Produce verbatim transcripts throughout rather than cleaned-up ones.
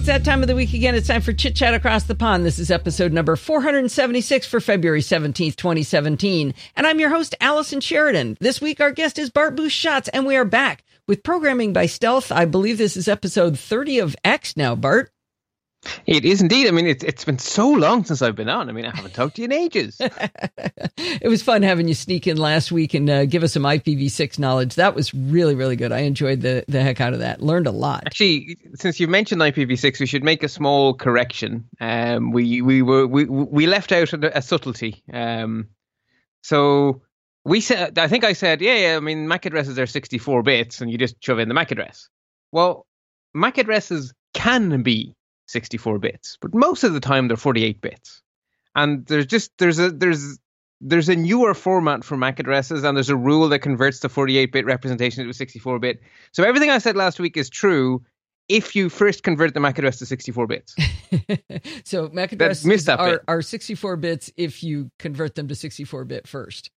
it's that time of the week again. It's time for Chit Chat Across the Pond. This is episode number four hundred seventy-six for February seventeenth, twenty seventeen. And I'm your host, Allison Sheridan. This week, our guest is Bart Busschots, and we are back with Programming by Stealth. I believe this is episode thirty of X now, Bart. It is indeed. I mean, it's it's been so long since I've been on. I mean, I haven't talked to you in ages. It was fun having you sneak in last week and uh, give us some I P v six knowledge. That was really, really good. I enjoyed the, the heck out of that. Learned a lot. Actually, since you mentioned I P v six, we should make a small correction. Um, we we were we we left out a, a subtlety. Um, so we said, I think I said, yeah, yeah. I mean, MAC addresses are sixty-four bits, and you just shove in the MAC address. Well, MAC addresses can be sixty-four bits, but most of the time they're forty-eight bits, and there's just there's a there's there's a newer format for MAC addresses, and there's a rule that converts the forty-eight bit representation to sixty-four bit. So everything I said last week is true if you first convert the MAC address to sixty-four bits. So MAC addresses are, are sixty-four bits if you convert them to sixty-four bit first.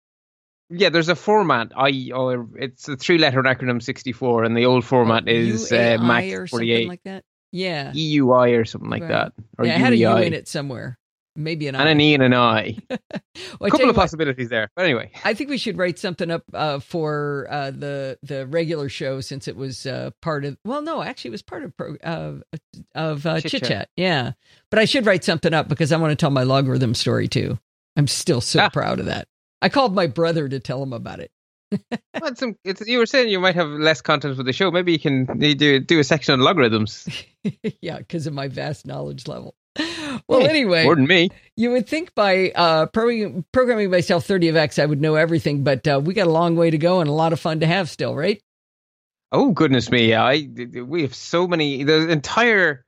Yeah, there's a format. I or it's a three-letter acronym sixty-four, and the old format well, is uh, MAC or forty-eight, like that. Yeah. E U I or something like right. that. Or yeah, I had a U in it somewhere. Maybe an I. And an E and an I. well, a couple of what, possibilities there. But anyway. I think we should write something up uh, for uh, the the regular show, since it was uh, part of, well, no, actually it was part of pro, uh, of uh, Chit Chat. Yeah. But I should write something up because I want to tell my logarithm story too. I'm still so ah. proud of that. I called my brother to tell him about it. Well, it's some, it's, you were saying you might have less content for the show. Maybe you can you do do a section on logarithms. Yeah, because of my vast knowledge level. Well, hey, anyway, more than me. You would think by uh, pro- programming myself thirty of X, I would know everything. But uh, we got a long way to go and a lot of fun to have still, right? Oh goodness me! I we have so many. The entire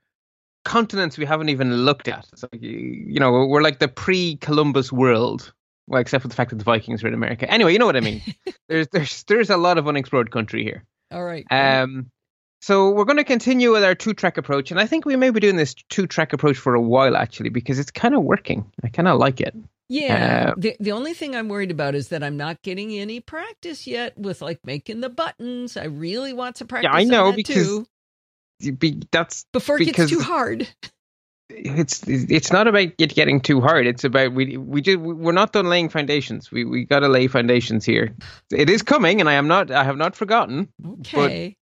continents we haven't even looked at. It's like, you know, we're like the pre-Columbus world. Well, except for the fact that the Vikings were in America. Anyway, you know what I mean. there's there's there's a lot of unexplored country here. All right. Um, so we're going to continue with our two-track approach, and I think we may be doing this two-track approach for a while, actually, because it's kind of working. I kind of like it. Yeah. Uh, the the only thing I'm worried about is that I'm not getting any practice yet with, like, making the buttons. I really want to practice. Yeah, I know, that because be, that's before it because... gets too hard. It's it's not about it getting too hard. It's about we we do we're not done laying foundations. We we got to lay foundations here. It is coming, and I am not I have not forgotten. Okay.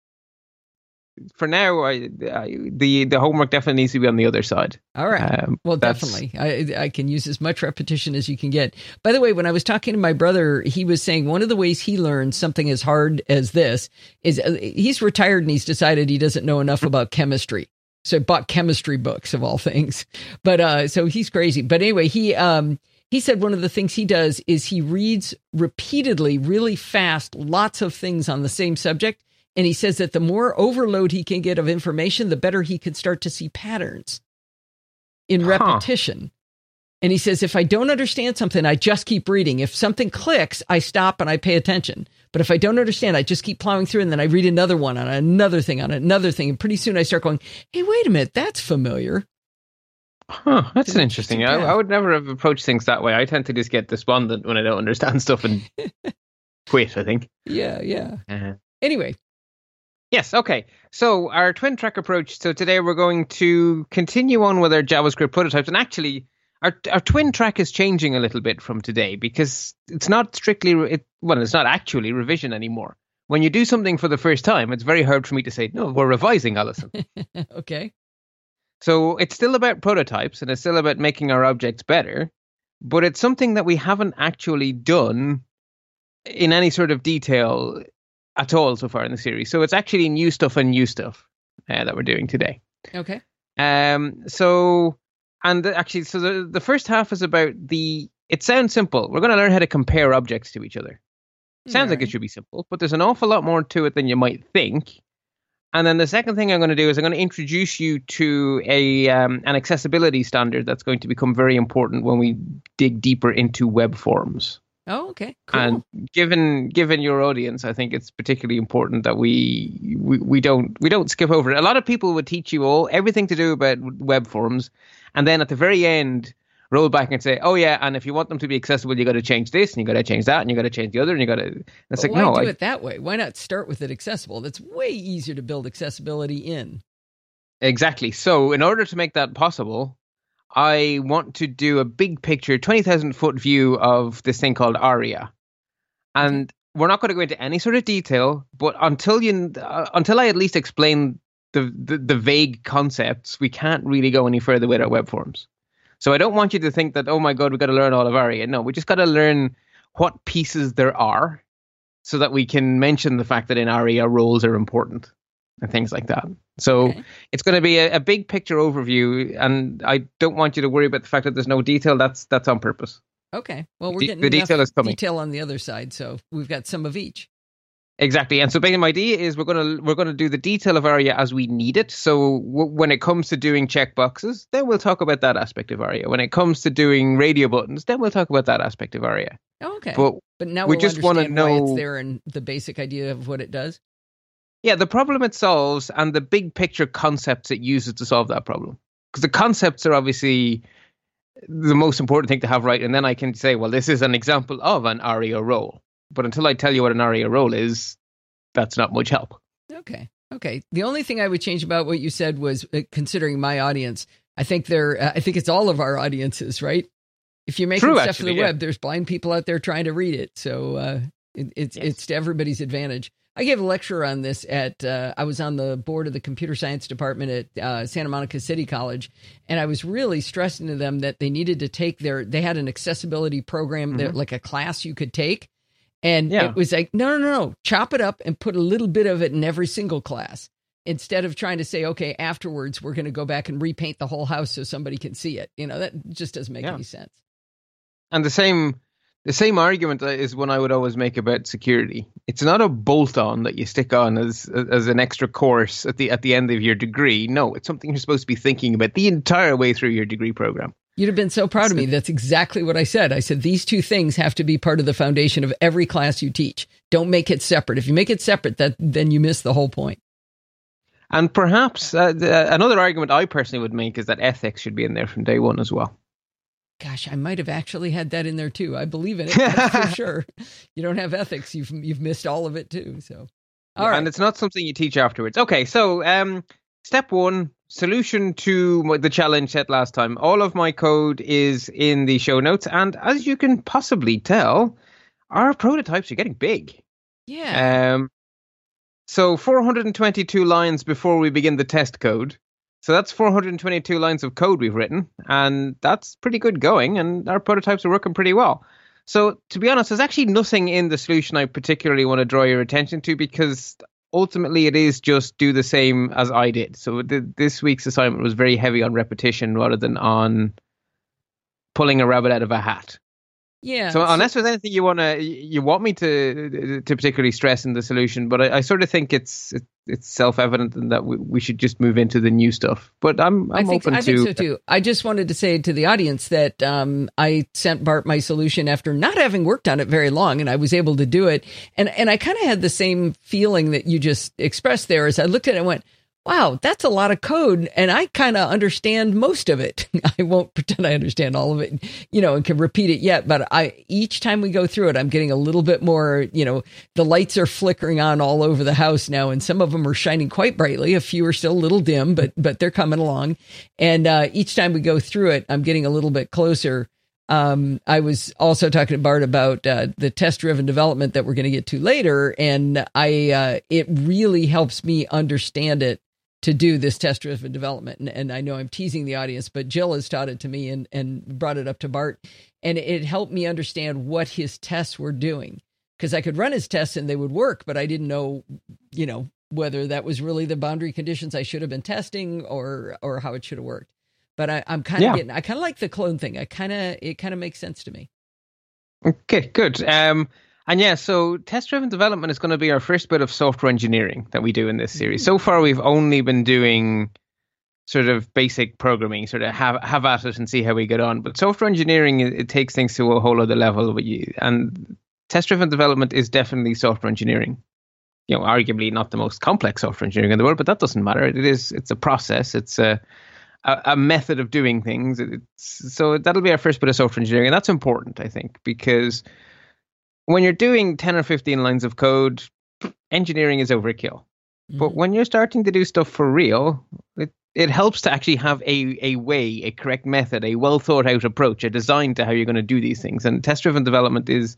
But for now, I, I the the homework definitely needs to be on the other side. All right. Um, well, definitely, I I can use as much repetition as you can get. By the way, when I was talking to my brother, he was saying one of the ways he learned something as hard as this is uh, he's retired and he's decided he doesn't know enough about chemistry. So I bought chemistry books of all things, but uh, so he's crazy. But anyway, he um, he said one of the things he does is he reads repeatedly, really fast, lots of things on the same subject. And he says that the more overload he can get of information, the better he can start to see patterns in repetition. Huh. And he says, if I don't understand something, I just keep reading. If something clicks, I stop and I pay attention. But if I don't understand, I just keep plowing through, and then I read another one on another thing on another thing. And pretty soon I start going, hey, wait a minute, that's familiar. Huh, that's it's an interesting. interesting I, I would never have approached things that way. I tend to just get despondent when I don't understand stuff and quit, I think. Yeah, yeah. Uh-huh. Anyway. Yes, okay. So our twin track approach. So today we're going to continue on with our JavaScript prototypes, and actually... Our, our twin track is changing a little bit from today because it's not strictly, it, well, it's not actually revision anymore. When you do something for the first time, it's very hard for me to say, no, we're revising, Allison. Okay. So it's still about prototypes, and it's still about making our objects better, but it's something that we haven't actually done in any sort of detail at all so far in the series. So it's actually new stuff and new stuff uh, that we're doing today. Okay. Um. So... And actually, so the, the first half is about the, it sounds simple. We're going to learn how to compare objects to each other. Sounds right. Like it should be simple, but there's an awful lot more to it than you might think. And then the second thing I'm going to do is I'm going to introduce you to a um, an accessibility standard that's going to become very important when we dig deeper into web forms. Oh, okay. Cool. And given given your audience, I think it's particularly important that we, we we don't we don't skip over it. A lot of people would teach you all everything to do about web forms, and then at the very end, roll back and say, "Oh yeah, and if you want them to be accessible, you got to change this, and you got to change that, and you got to change the other, and you got to." It's like, why no, do I... it that way? Why not start with it accessible? That's way easier to build accessibility in. Exactly. So in order to make that possible, I want to do a big picture, twenty thousand foot view of this thing called ARIA. And we're not going to go into any sort of detail, but until you, uh, until I at least explain the, the, the vague concepts, we can't really go any further with our web forms. So I don't want you to think that, oh my God, we've got to learn all of ARIA. No, we just got to learn what pieces there are so that we can mention the fact that in ARIA, roles are important and things like that. So okay. It's going to be a, a big picture overview, and I don't want you to worry about the fact that there's no detail. That's that's on purpose. Okay. Well, we're getting the detail is coming. Detail on the other side, so we've got some of each. Exactly. And so, basically, my idea is we're going to we're going to do the detail of ARIA as we need it. So w- when it comes to doing checkboxes, then we'll talk about that aspect of ARIA. When it comes to doing radio buttons, then we'll talk about that aspect of ARIA. Oh, okay. But, but now we we'll just want to know why it's there and the basic idea of what it does. Yeah, the problem it solves and the big picture concepts it uses to solve that problem. Because the concepts are obviously the most important thing to have right. And then I can say, well, this is an example of an ARIA role. But until I tell you what an ARIA role is, that's not much help. Okay. Okay. The only thing I would change about what you said was uh, considering my audience. I think they're, uh, I think it's all of our audiences, right? If you're making True, stuff actually, for the yeah. web, there's blind people out there trying to read it. So uh, it, it's yes. it's to everybody's advantage. I gave a lecture on this at, uh, I was on the board of the computer science department at uh, Santa Monica City College, and I was really stressing to them that they needed to take their, they had an accessibility program, mm-hmm. that, like a class you could take, and yeah. it was like, no, no, no, chop it up and put a little bit of it in every single class, instead of trying to say, okay, afterwards, we're going to go back and repaint the whole house so somebody can see it. You know, that just doesn't make yeah. any sense. And the same... The same argument is one I would always make about security. It's not a bolt-on that you stick on as as an extra course at the at the end of your degree. No, it's something you're supposed to be thinking about the entire way through your degree program. You'd have been so proud of me. That's exactly what I said. I said, these two things have to be part of the foundation of every class you teach. Don't make it separate. If you make it separate, that then you miss the whole point. And perhaps uh, the, another argument I personally would make is that ethics should be in there from day one as well. Gosh, I might have actually had that in there too. I believe in it, that's for sure. You don't have ethics, you've you've missed all of it too. So, all yeah, right, and it's not something you teach afterwards. Okay, so um, step one, solution to the challenge set last time. All of my code is in the show notes, and as you can possibly tell, our prototypes are getting big. Yeah. Um. So four hundred twenty-two lines before we begin the test code. So that's four hundred twenty-two lines of code we've written, and that's pretty good going, and our prototypes are working pretty well. So to be honest, there's actually nothing in the solution I particularly want to draw your attention to, because ultimately it is just do the same as I did. So th- this week's assignment was very heavy on repetition rather than on pulling a rabbit out of a hat. Yeah. So unless there's anything you want to, you want me to to particularly stress in the solution, but I, I sort of think it's it's self-evident and that we, we should just move into the new stuff. But I'm I'm I think, open I to. I think so too. I just wanted to say to the audience that um, I sent Bart my solution after not having worked on it very long, and I was able to do it, and and I kind of had the same feeling that you just expressed there. As I looked at it and went, wow, that's a lot of code, and I kind of understand most of it. I won't pretend I understand all of it, you know, and can repeat it yet, but I each time we go through it, I'm getting a little bit more, you know, the lights are flickering on all over the house now, and some of them are shining quite brightly. A few are still a little dim, but but they're coming along. And uh, each time we go through it, I'm getting a little bit closer. Um, I was also talking to Bart about uh, the test-driven development that we're going to get to later, and I uh, it really helps me understand it to do this test-driven development. And, and I know I'm teasing the audience, but Jill has taught it to me and, and brought it up to Bart. And it helped me understand what his tests were doing, because I could run his tests and they would work, but I didn't know, you know, whether that was really the boundary conditions I should have been testing or or how it should have worked. But I, I'm kind of yeah. getting, I kind of like the clone thing. I kind of, it kind of makes sense to me. Okay, good. Um, And yeah, so test-driven development is going to be our first bit of software engineering that we do in this series. So far, we've only been doing sort of basic programming, sort of have, have at it and see how we get on. But software engineering, it, it takes things to a whole other level. And test-driven development is definitely software engineering. You know, arguably not the most complex software engineering in the world, but that doesn't matter. It is, it's a process. It's a, a, a method of doing things. It's, so that'll be our first bit of software engineering. And that's important, I think, because when you're doing ten or fifteen lines of code, engineering is overkill. Mm-hmm. But when you're starting to do stuff for real, it it helps to actually have a, a way, a correct method, a well-thought-out approach, a design to how you're going to do these things. And test-driven development is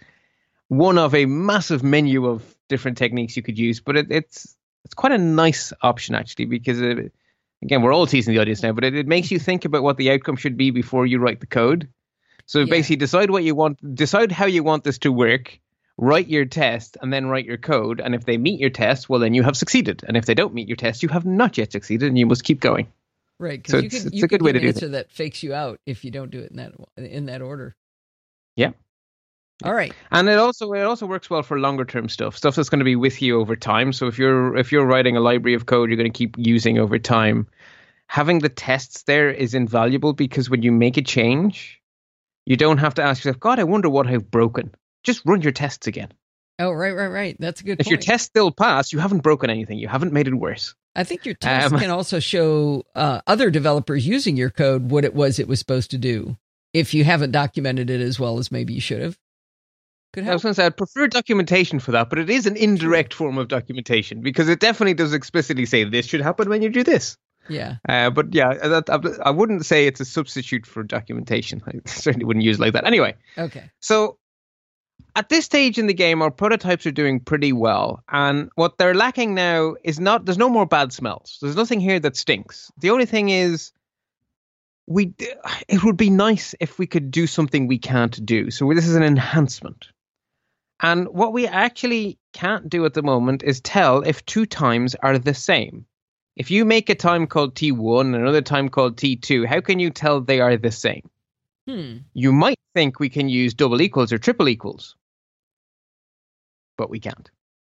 one of a massive menu of different techniques you could use. But it, it's it's quite a nice option, actually, because, it, again, we're all teasing the audience now, but it, it makes you think about what the outcome should be before you write the code. So yeah. basically decide what you want, decide how you want this to work, write your test, and then write your code. And if they meet your test, well, then you have succeeded. And if they don't meet your test, you have not yet succeeded, and you must keep going. Right, because so you it's, it's a good way to do it. Answer that fakes you out if you don't do it in that in that order. Yeah. All right. And it also it also works well for longer term stuff, stuff that's going to be with you over time. So if you're if you're writing a library of code you're going to keep using over time, having the tests there is invaluable, because when you make a change, you don't have to ask yourself, God, I wonder what I've broken. Just run your tests again. Oh, right, right, right. That's a good if point. If your tests still pass, you haven't broken anything. You haven't made it worse. I think your tests um, can also show uh, other developers using your code what it was it was supposed to do, if you haven't documented it as well as maybe you should have. Could help. I was going to say, I'd prefer documentation for that, but it is an indirect form of documentation, because it definitely does explicitly say this should happen when you do this. Yeah. Uh, but yeah, that, I, I wouldn't say it's a substitute for documentation. I certainly wouldn't use it like that. Anyway. Okay. So at this stage in the game, our prototypes are doing pretty well. And what they're lacking now is not, there's no more bad smells. There's nothing here that stinks. The only thing is, we it would be nice if we could do something we can't do. So this is an enhancement. And what we actually can't do at the moment is tell if two times are the same. If you make a time called T one and another time called T two, how can you tell they are the same? Hmm. You might think we can use double equals or triple equals, but we can't,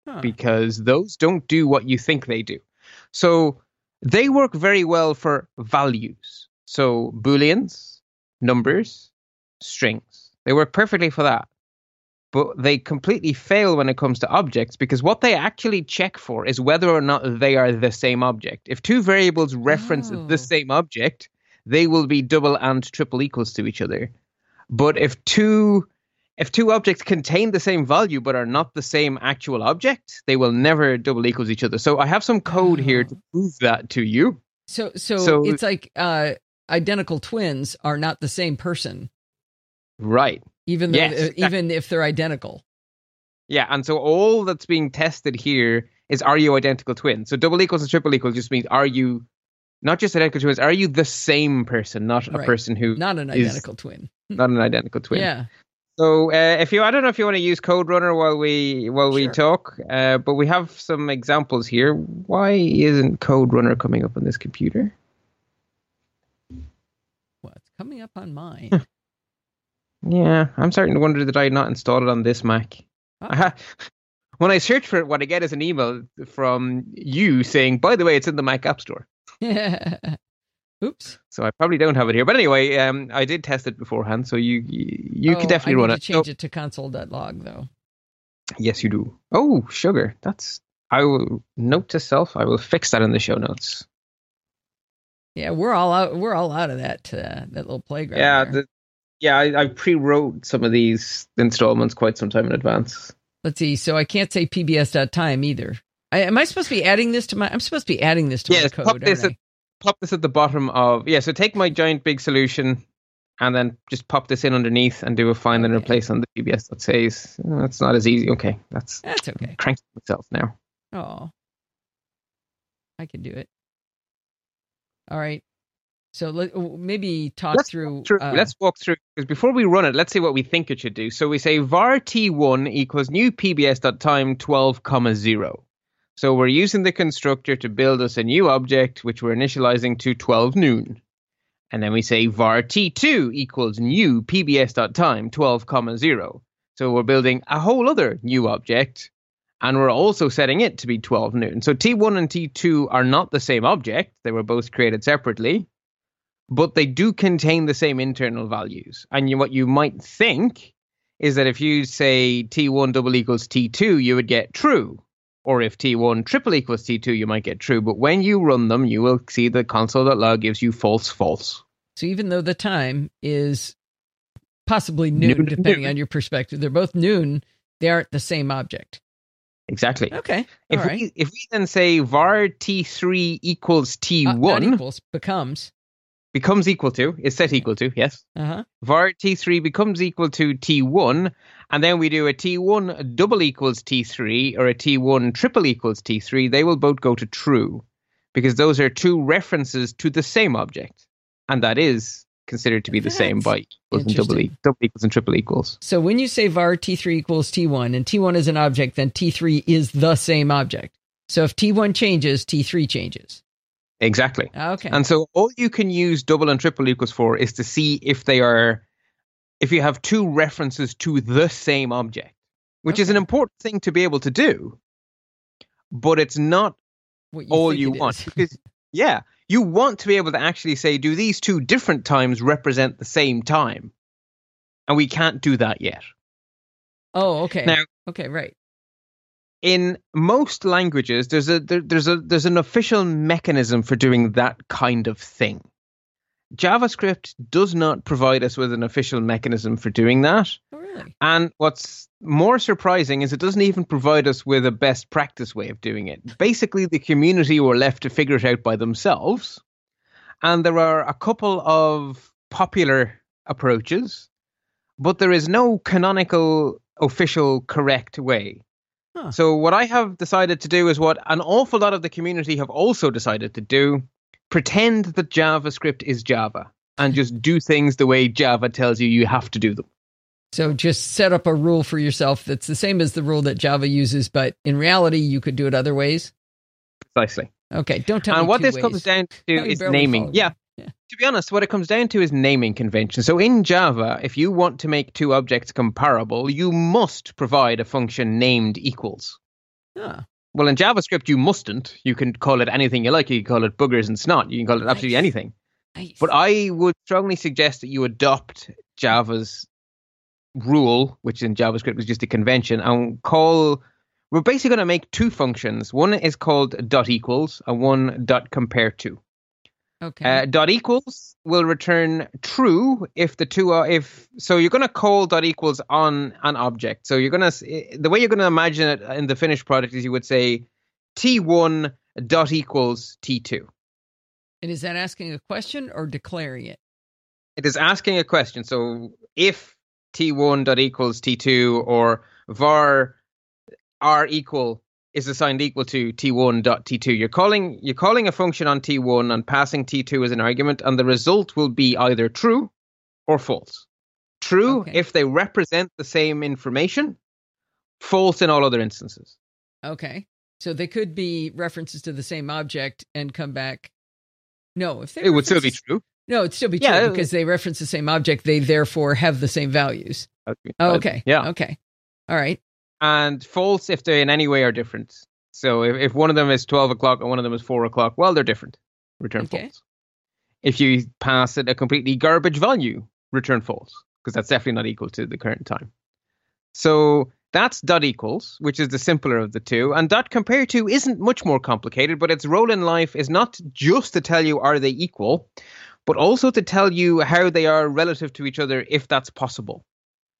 huh. because those don't do what you think they do. So they work very well for values. So Booleans, numbers, strings, they work perfectly for that. But they completely fail when it comes to objects, because what they actually check for is whether or not they are the same object. If two variables reference oh. the same object, they will be double and triple equals to each other. But if two if two objects contain the same value but are not the same actual object, they will never double equals each other. So I have some code oh. here to prove that to you. So so, so it's like uh, identical twins are not the same person. Right. Even though, yes, exactly. even if they're identical. Yeah, and so all that's being tested here is, are you identical twins? So double equals and triple equals just means, are you not just identical twins, are you the same person, not a right. person who not an identical is, twin. Not an identical twin. Yeah. So uh, if you, I don't know if you want to use Code Runner while we while sure. we talk, uh, but we have some examples here. Why isn't Code Runner coming up on this computer? Well, it's coming up on mine. Huh. Yeah, I'm starting to wonder that I not installed it on this Mac. Oh. I ha- when I search for it, what I get is an email from you saying, by the way, it's in the Mac App Store. Oops. So I probably don't have it here. But anyway, um, I did test it beforehand, so you you, you oh, could definitely run it. I need to change so, it to console dot log, though. Yes, you do. Oh, sugar. That's. I will note to self, I will fix that in the show notes. Yeah, we're all out, we're all out of that, uh, that little playground. Yeah, there. The, Yeah, I, I pre-wrote some of these installments quite some time in advance. Let's see. So I can't say P B S dot time either. I, am I supposed to be adding this to my? I'm supposed to be adding this to yeah, my code. Pop this, at, pop this at the bottom of. Yeah. So take my giant big solution, and then just pop this in underneath and do a find okay. and replace on the P B S dot says. Oh, that's not as easy. Okay, that's that's okay. I'm cranking myself now. Oh, I can do it. All right. So let, maybe talk let's through... Walk through uh, let's walk through, because before we run it, let's see what we think it should do. So we say var t one equals new pbs.time twelve comma zero. So we're using the constructor to build us a new object, which we're initializing to twelve noon. And then we say var t two equals new pbs.time twelve comma zero. So we're building a whole other new object, and we're also setting it to be twelve noon. So t one and t two are not the same object. They were both created separately. But they do contain the same internal values. And you, what you might think is that if you say T one double equals T two, you would get true. Or if T one triple equals T two, you might get true. But when you run them, you will see the console dot log gives you false, false. So even though the time is possibly noon, noon depending noon. on your perspective, they're both noon, they aren't the same object. Exactly. Okay. All if right. we if we then say var t three equals t one, uh, equals becomes becomes equal to is set equal to yes. Uh-huh. Var t three becomes equal to t one, and then we do a t one double equals t three or a t one triple equals t three. They will both go to true because those are two references to the same object, and that is considered to be That's the same by equals and double, e- double equals and triple equals. So when you say var t three equals t one and t one is an object, then t three is the same object. So if t one changes, t three changes. Exactly. Okay. And so all you can use double and triple equals for is to see if they are, if you have two references to the same object, which okay. is an important thing to be able to do, but it's not what you all you want. Because, yeah. You want to be able to actually say, do these two different times represent the same time? And we can't do that yet. Oh, okay. Now, okay, right. In most languages, there's a there, there's a there's an official mechanism for doing that kind of thing. JavaScript does not provide us with an official mechanism for doing that. Oh, really? And what's more surprising is it doesn't even provide us with a best practice way of doing it. Basically, the community were left to figure it out by themselves. And there are a couple of popular approaches, but there is no canonical, official, correct way. Huh. So what I have decided to do is what an awful lot of the community have also decided to do. Pretend that JavaScript is Java and just do things the way Java tells you you have to do them. So just set up a rule for yourself that's the same as the rule that Java uses, but in reality, you could do it other ways? Precisely. Okay, don't tell and me And what this ways. comes down to no, is naming. Yeah. yeah, to be honest, what it comes down to is naming convention. So in Java, if you want to make two objects comparable, you must provide a function named equals. Huh. Well, in JavaScript, you mustn't. You can call it anything you like. You can call it boogers and snot. You can call it absolutely nice. anything. Nice. But I would strongly suggest that you adopt Java's rule, which in JavaScript is just a convention, and call... We're basically going to make two functions. One is called dot equals and one dot compare to. Okay. Uh, dot equals will return true if the two are if so you're going to call dot equals on an object. So you're going to the way you're going to imagine it in the finished product is you would say T one dot equals T two. And is that asking a question or declaring it? It is asking a question. So if T one dot equals T two or var r equal is assigned equal to t one dot t two. You're calling you're calling a function on t one and passing t two as an argument, and the result will be either true or false. True okay. if they represent the same information, false in all other instances. Okay. So they could be references to the same object and come back. No, if they It would still be true. No, it'd still be yeah, true because they reference the same object, they therefore have the same values. Okay. Oh, okay. Yeah. Okay. All right. And false if they in any way are different. So if, if one of them is twelve o'clock and one of them is four o'clock, well, they're different. Return okay. false. If you pass it a completely garbage value, return false, because that's definitely not equal to the current time. So that's dot equals, which is the simpler of the two. And dot compare to isn't much more complicated, but its role in life is not just to tell you are they equal, but also to tell you how they are relative to each other if that's possible.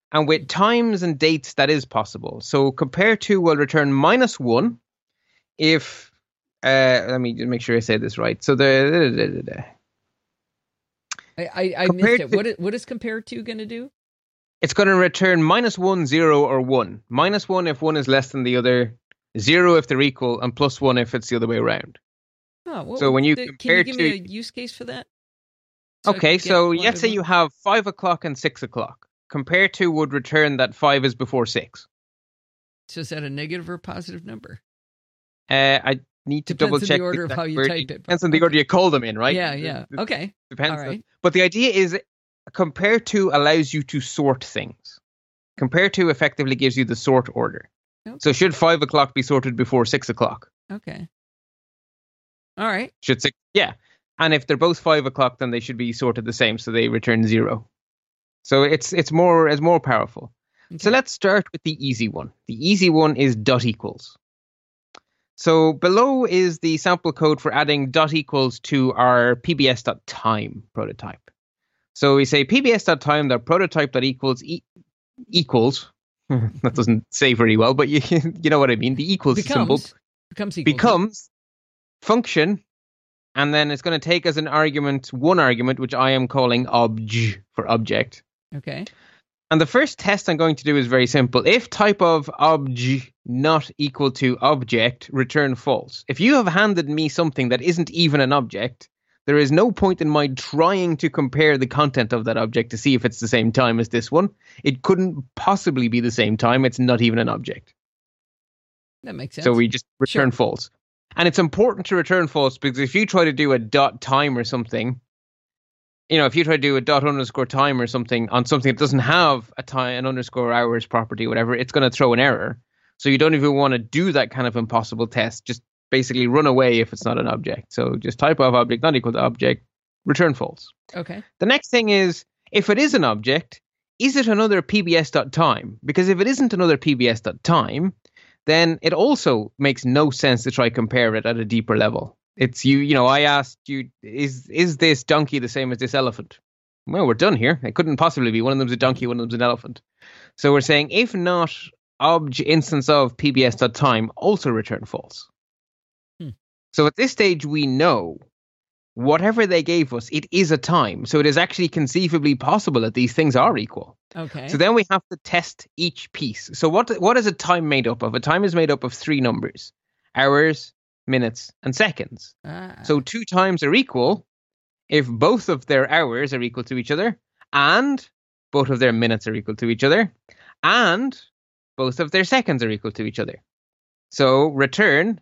And with times and dates, that is possible. So compare to will return minus one if, uh, let me make sure I say this right. So the... Da, da, da, da. I, I, I missed it. To, what, is, what is compare to going to do? It's going to return minus one, zero, or one. Minus one if one is less than the other, zero if they're equal, and plus one if it's the other way around. Oh, well, so when you the, compare to... Can you give to, me a use case for that? So okay, so let's say you have five o'clock and six o'clock. Compare to would return that five is before six. So is that a negative or a positive number? Uh, I need to depends double check on the order of how you word. type it. Depends on the okay. order you call them in, right? Yeah, yeah. Okay. Depends. All right. On, but the idea is compare to allows you to sort things. Compare to effectively gives you the sort order. Okay. So should five o'clock be sorted before six o'clock? Okay. All right. Should six? Yeah. And if they're both five o'clock, then they should be sorted the same. So they return zero. So it's it's more it's more powerful. Okay. So let's start with the easy one. The easy one is dot equals. So below is the sample code for adding dot equals to our pbs.time prototype. So we say pbs.time.prototype.equals e- equals that doesn't say very well, but you you know what I mean. The equals becomes, symbol becomes equals. becomes function, and then it's going to take as an argument one argument, which I am calling obj for object. Okay. And the first test I'm going to do is very simple. If type of obj not equal to object, return false. If you have handed me something that isn't even an object, there is no point in my trying to compare the content of that object to see if it's the same time as this one. It couldn't possibly be the same time. It's not even an object. That makes sense. So we just return sure. false. And it's important to return false because if you try to do a dot time or something, you know, if you try to do a dot underscore time or something on something that doesn't have a time, an underscore hours property, whatever, it's going to throw an error. So you don't even want to do that kind of impossible test. Just basically run away if it's not an object. So just type of object not equal to object, return false. Okay. The next thing is, if it is an object, is it another P B S dot time? Because if it isn't another P B S dot time, then it also makes no sense to try compare it at a deeper level. It's you, you know, I asked you, is is this donkey the same as this elephant? Well, we're done here. It couldn't possibly be. One of them's a donkey, one of them's an elephant. So we're saying, if not obj instance of P B S dot time, also return false. Hmm. So at this stage, we know whatever they gave us, it is a time. So it is actually conceivably possible that these things are equal. Okay. So then we have to test each piece. So what what is a time made up of? A time is made up of three numbers: hours, minutes, and seconds. Ah. So two times are equal if both of their hours are equal to each other, and both of their minutes are equal to each other, and both of their seconds are equal to each other. So return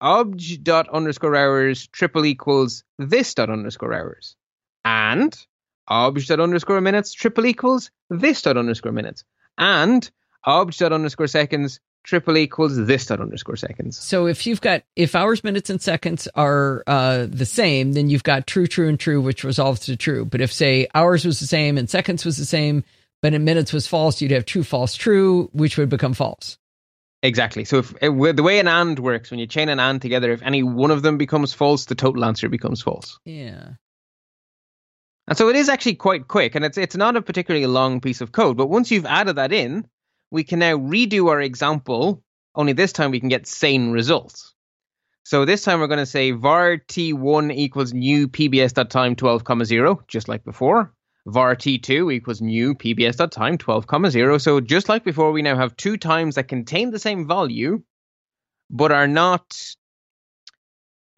obj dot underscore hours triple equals this dot underscore hours, and obj dot underscore minutes triple equals this dot underscore minutes, and obj dot underscore seconds triple equals this dot underscore seconds. So if you've got, if hours, minutes, and seconds are uh, the same, then you've got true, true, and true, which resolves to true. But if, say, hours was the same and seconds was the same, but in minutes was false, you'd have true, false, true, which would become false. Exactly. So if it, the way an and works, when you chain an and together, if any one of them becomes false, the total answer becomes false. Yeah. And so it is actually quite quick, and it's it's not a particularly long piece of code. But once you've added that in, we can now redo our example, only this time we can get sane results. So this time we're going to say var t one equals new pbs.time twelve comma zero, just like before. Var t two equals new pbs.time twelve comma zero. So just like before, we now have two times that contain the same value, but are not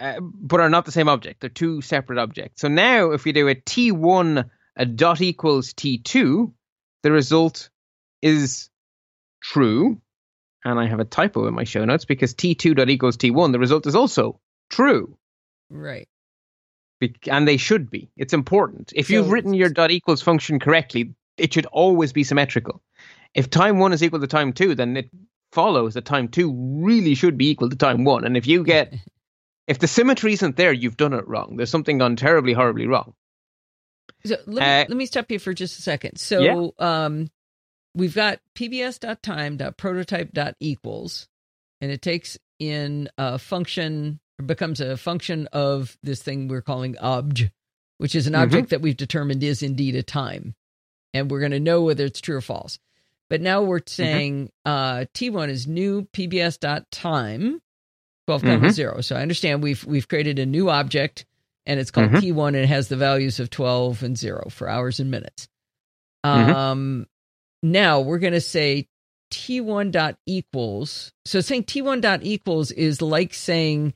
uh, but are not the same object. They're two separate objects. So now if we do a t one a dot equals t two, the result is true, and I have a typo in my show notes because t two dot equals t one, the result is also true. Right. Be- and they should be. It's important. If so, you've written your dot equals function correctly, it should always be symmetrical. If time one is equal to time two, then it follows that time two really should be equal to time one. And if you get, if the symmetry isn't there, you've done it wrong. There's something gone terribly, horribly wrong. So let me, uh, let me stop you for just a second. So, yeah. um, We've got pbs.time.prototype.equals, and it takes in a function, or becomes a function of this thing we're calling obj, which is an mm-hmm. object that we've determined is indeed a time. And we're going to know whether it's true or false. But now we're saying mm-hmm. uh, T one is new pbs.time, twelve comma zero. Mm-hmm. So I understand we've we've created a new object, and it's called mm-hmm. T one, and it has the values of twelve and zero for hours and minutes. Mm-hmm. Um. Now we're going to say T one dot equals. So saying T one dot equals is like saying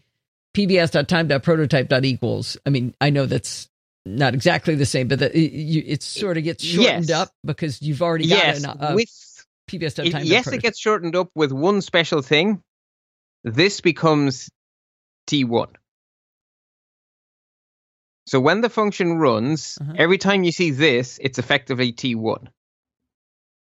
P B S dot time dot prototype dot equals. I mean, I know that's not exactly the same, but the, it, it sort of gets shortened yes. up because you've already got yes. an, uh, with, P B S dot time. Yes, it gets shortened up with one special thing. This becomes T one. So when the function runs, uh-huh. every time you see this, it's effectively T one.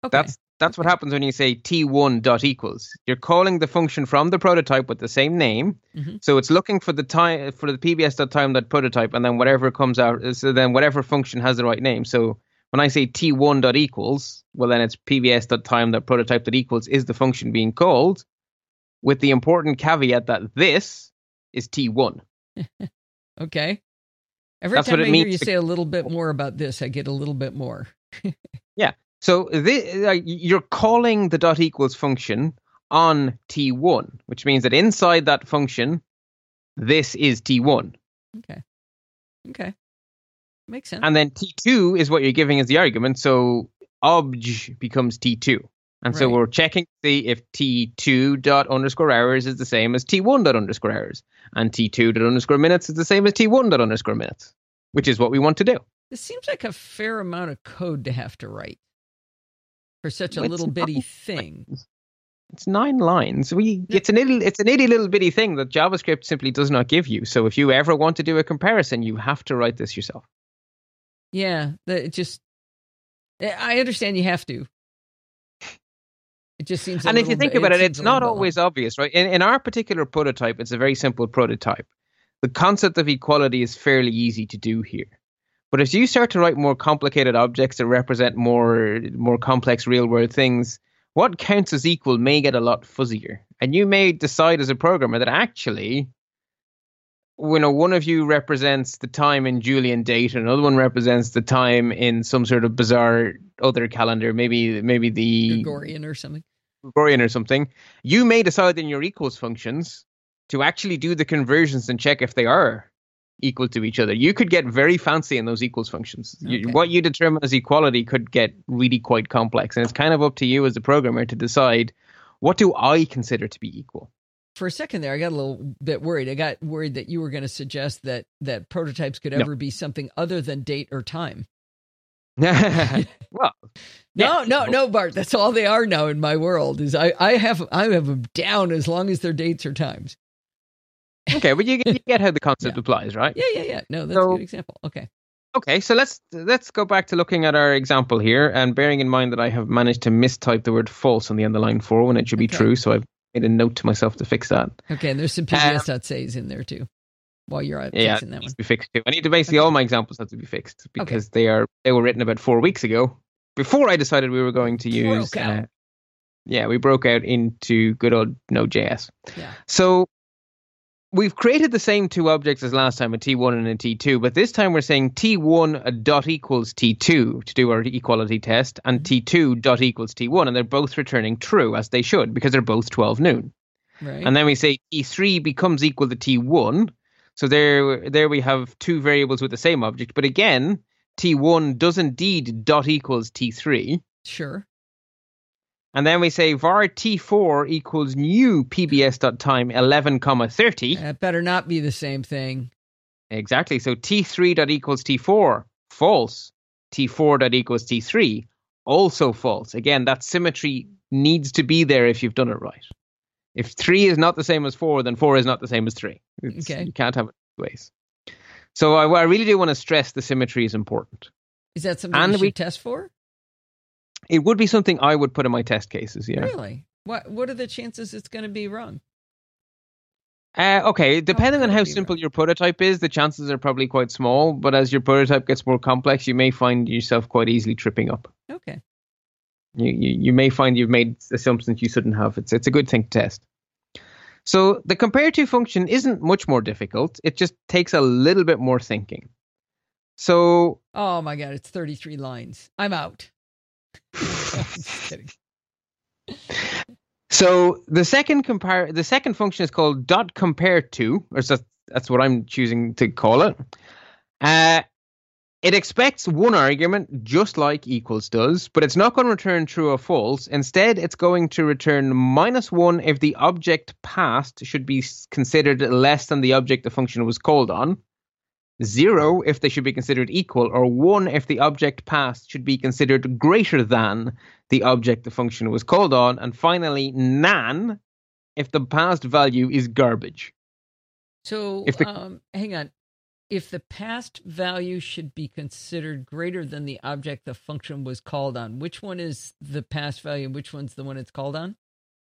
Okay. That's that's what happens when you say t one dot equals. You're calling the function from the prototype with the same name, mm-hmm. so it's looking for the time for the pbs dot time dot prototype, and then whatever comes out. So then whatever function has the right name. So when I say t one dot equals, well then it's pbs dot time dot prototype dot equals is the function being called, with the important caveat that this is t one. Okay. Every that's time I hear you say a little bit more about this, I get a little bit more. Yeah. So this, uh, you're calling the dot equals function on T one, which means that inside that function, this is T one. Okay. Okay. Makes sense. And then T two is what you're giving as the argument. So obj becomes T two. And right. So we're checking to see if T two dot underscore hours is the same as T one dot underscore hours. And T two dot underscore minutes is the same as T one dot underscore minutes, which is what we want to do. This seems like a fair amount of code to have to write for such a it's little bitty lines. thing. It's nine lines. We it's an itty, it's an itty little bitty thing that JavaScript simply does not give you. So if you ever want to do a comparison, you have to write this yourself. Yeah, it just I understand you have to. It just seems. And if you think bit, about it, it it's not always long. obvious, right? In, in our particular prototype, it's a very simple prototype. The concept of equality is fairly easy to do here. But as you start to write more complicated objects that represent more more complex real-world things, what counts as equal may get a lot fuzzier. And you may decide as a programmer that actually, you know, one of you represents the time in Julian date and another one represents the time in some sort of bizarre other calendar, maybe maybe the... Gregorian or something. Gregorian or something. You may decide in your equals functions to actually do the conversions and check if they are equal to each other. You could get very fancy in those equals functions. Okay. You, what you determine as equality could get really quite complex. And it's kind of up to you as the programmer to decide, what do I consider to be equal? For a second there, I got a little bit worried. I got worried that you were going to suggest that that prototypes could ever no. be something other than date or time. well, no, yeah. no, no, Bart. That's all they are now in my world. Is I, I have I have them down as long as they're dates or times. Okay, but you, you get how the concept yeah. applies, right? Yeah, yeah, yeah. No, that's so, a good example. Okay. Okay, so let's let's go back to looking at our example here, and bearing in mind that I have managed to mistype the word false on the underline four when it should be okay. true, so I've made a note to myself to fix that. Okay, and there's some P B S.says um, in there too, while you're out yeah, fixing that one. Yeah, to be fixed too. I need to basically, okay. all my examples have to be fixed, because okay. they are they were written about four weeks ago, before I decided we were going to use... Broke out. Uh, yeah, we broke out into good old Node.js. Yeah. So... We've created the same two objects as last time, a T one and a T two, but this time we're saying T one dot equals T two to do our equality test, and T two dot equals T one, and they're both returning true, as they should, because they're both twelve noon. Right. And then we say T three becomes equal to T one, so there, there we have two variables with the same object, but again, T one does indeed dot equals T three. Sure. And then we say var T four equals new pbs.time eleven comma thirty. That better not be the same thing. Exactly. So T three equals T four, false. T four equals T three, also false. Again, that symmetry needs to be there if you've done it right. If three is not the same as four, then four is not the same as three. It's, okay. You can't have it two ways. So I, I really do want to stress the symmetry is important. Is that something and we should we, test for? It would be something I would put in my test cases, yeah. Really? What What are the chances it's going to be wrong? Uh, okay, depending how on how simple wrong? your prototype is, the chances are probably quite small. But as your prototype gets more complex, you may find yourself quite easily tripping up. Okay. You you, you may find you've made assumptions you shouldn't have. It's, it's a good thing to test. So the compare to function isn't much more difficult. It just takes a little bit more thinking. So... Oh my God, it's thirty-three lines. I'm out. So the second compare the second function is called dot compare to, or so that's what I'm choosing to call it. Uh, it expects one argument, just like equals does, but it's not going to return true or false. Instead, it's going to return minus one if the object passed should be considered less than the object the function was called on. Zero if they should be considered equal, or one if the object passed should be considered greater than the object the function was called on, and finally, none if the passed value is garbage. So, if the, um, hang on. If the passed value should be considered greater than the object the function was called on, which one is the passed value and which one's the one it's called on?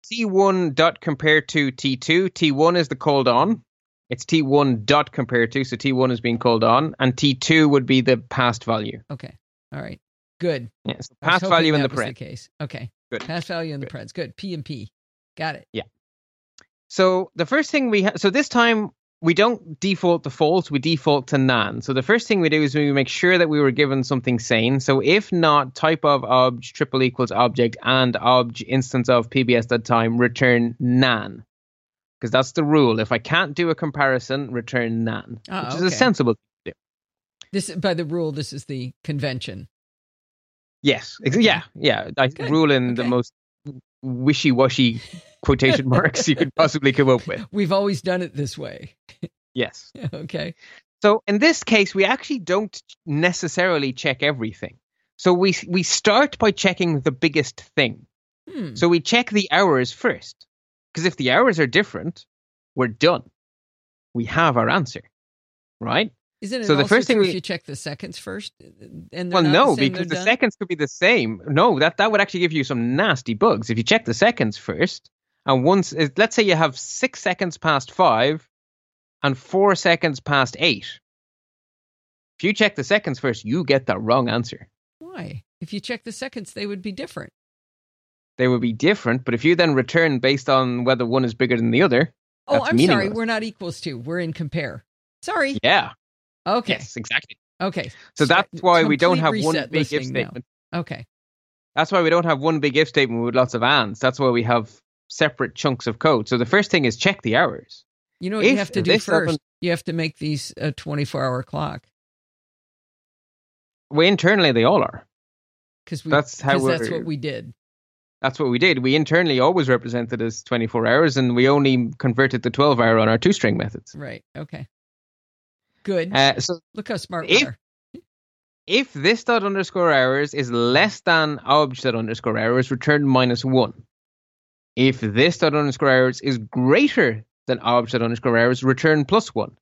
T one dot compare to T two. T one is the called on. It's T one dot compared to, so T one is being called on, and T two would be the past value. Okay. All right. Good. Yeah, so past value in the parens. Case. Okay. Good. Past value in Good. the parens. Good. P and P. Got it. Yeah. So the first thing we ha- so this time we don't default to false, we default to none. So the first thing we do is we make sure that we were given something sane. So if not, type of obj triple equals object and obj instance of pbs.time return none. Because that's the rule. If I can't do a comparison, return none, ah, which okay. is a sensible thing to do. This, by the rule, this is the convention. Yes. Okay. Yeah. Yeah. I Good. rule in okay. the most wishy-washy quotation marks you could possibly come up with. We've always done it this way. Yes. Okay. So in this case, we actually don't necessarily check everything. So we we start by checking the biggest thing. Hmm. So we check the hours first, because if the hours are different, we're done. We have our answer, right? Isn't it so the first thing we, if you check the seconds first? And well, no, the because the done? seconds could be the same. No, that, that would actually give you some nasty bugs. If you check the seconds first, and once, let's say you have six seconds past five and four seconds past eight. If you check the seconds first, you get the wrong answer. Why? If you check the seconds, they would be different. They would be different, but if you then return based on whether one is bigger than the other, oh, that's I'm meaningless. sorry, we're not equals to. We're in compare. Sorry. Yeah. Okay. Yes, exactly. Okay. So that's why we don't have one big if statement. Now. Okay. That's why we don't have one big if statement with lots of ands. That's why we have separate chunks of code. So the first thing is check the hours. You know what if you have to do first? You have to make these a twenty-four hour clock. Well, internally they all are. Because that's how we're, that's what we did. That's what we did. We internally always represented as twenty-four hours, and we only converted the twelve hour on our two-string methods. Right. Okay. Good. Uh, so look how smart if, we are. If this dot underscore hours is less than obj dot underscore hours, return minus one. If this dot underscore hours is greater than obj dot underscore hours, return plus one.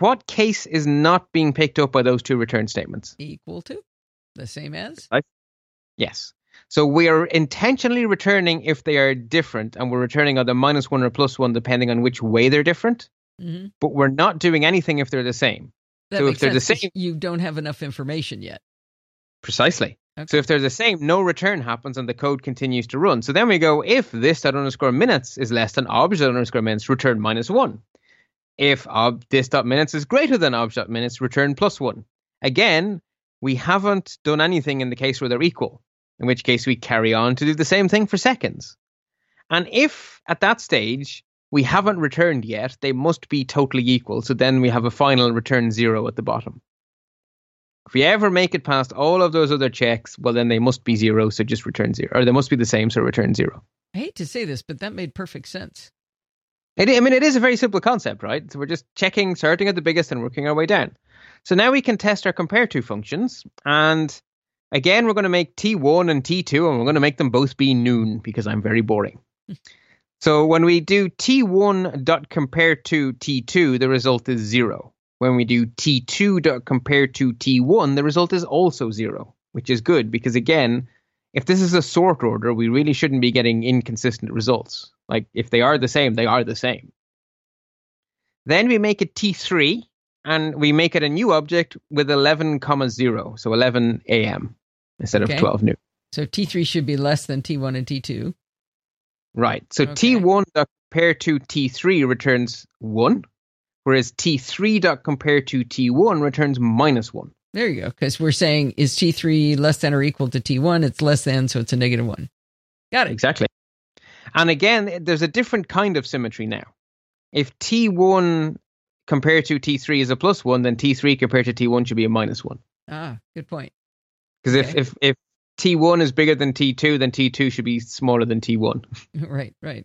What case is not being picked up by those two return statements? Equal to, the same as. I, yes. So we are intentionally returning if they are different, and we're returning either minus one or plus one, depending on which way they're different. Mm-hmm. But we're not doing anything if they're the same. That so if they're sense, the same, you don't have enough information yet. Precisely. Okay. So if they're the same, no return happens and the code continues to run. So then we go, if this dot underscore minutes is less than obj dot underscore minutes, return minus one. If ob this dot minutes is greater than obj dot minutes, return plus one. Again, we haven't done anything in the case where they're equal, in which case we carry on to do the same thing for seconds. And if at that stage we haven't returned yet, they must be totally equal. So then we have a final return zero at the bottom. If we ever make it past all of those other checks, well, then they must be zero, so just return zero. Or they must be the same, so return zero. I hate to say this, but that made perfect sense. It, I mean, it is a very simple concept, right? So we're just checking, starting at the biggest and working our way down. So now we can test our compare to functions. And again, we're going to make T one and T two, and we're going to make them both be noon, because I'm very boring. So when we do T one.compare to T two, the result is zero. When we do T two.compare to T one, the result is also zero, which is good because, again, if this is a sort order, we really shouldn't be getting inconsistent results. Like, if they are the same, they are the same. Then we make it T three, and we make it a new object with eleven comma zero, so eleven a m instead okay. of twelve noon. So T three should be less than T one and T two. Right. So okay. T one.compare to T three returns one, whereas T three.compare to T one returns minus one. There you go. Because we're saying, is T three less than or equal to T one? It's less than, so it's a negative one. Got it. Exactly. And again, there's a different kind of symmetry now. If T one compared to T three is a plus one, then T three compared to T one should be a minus one. Ah, good point. Because okay. if, if, if T one is bigger than T two, then T two should be smaller than T one. Right, right.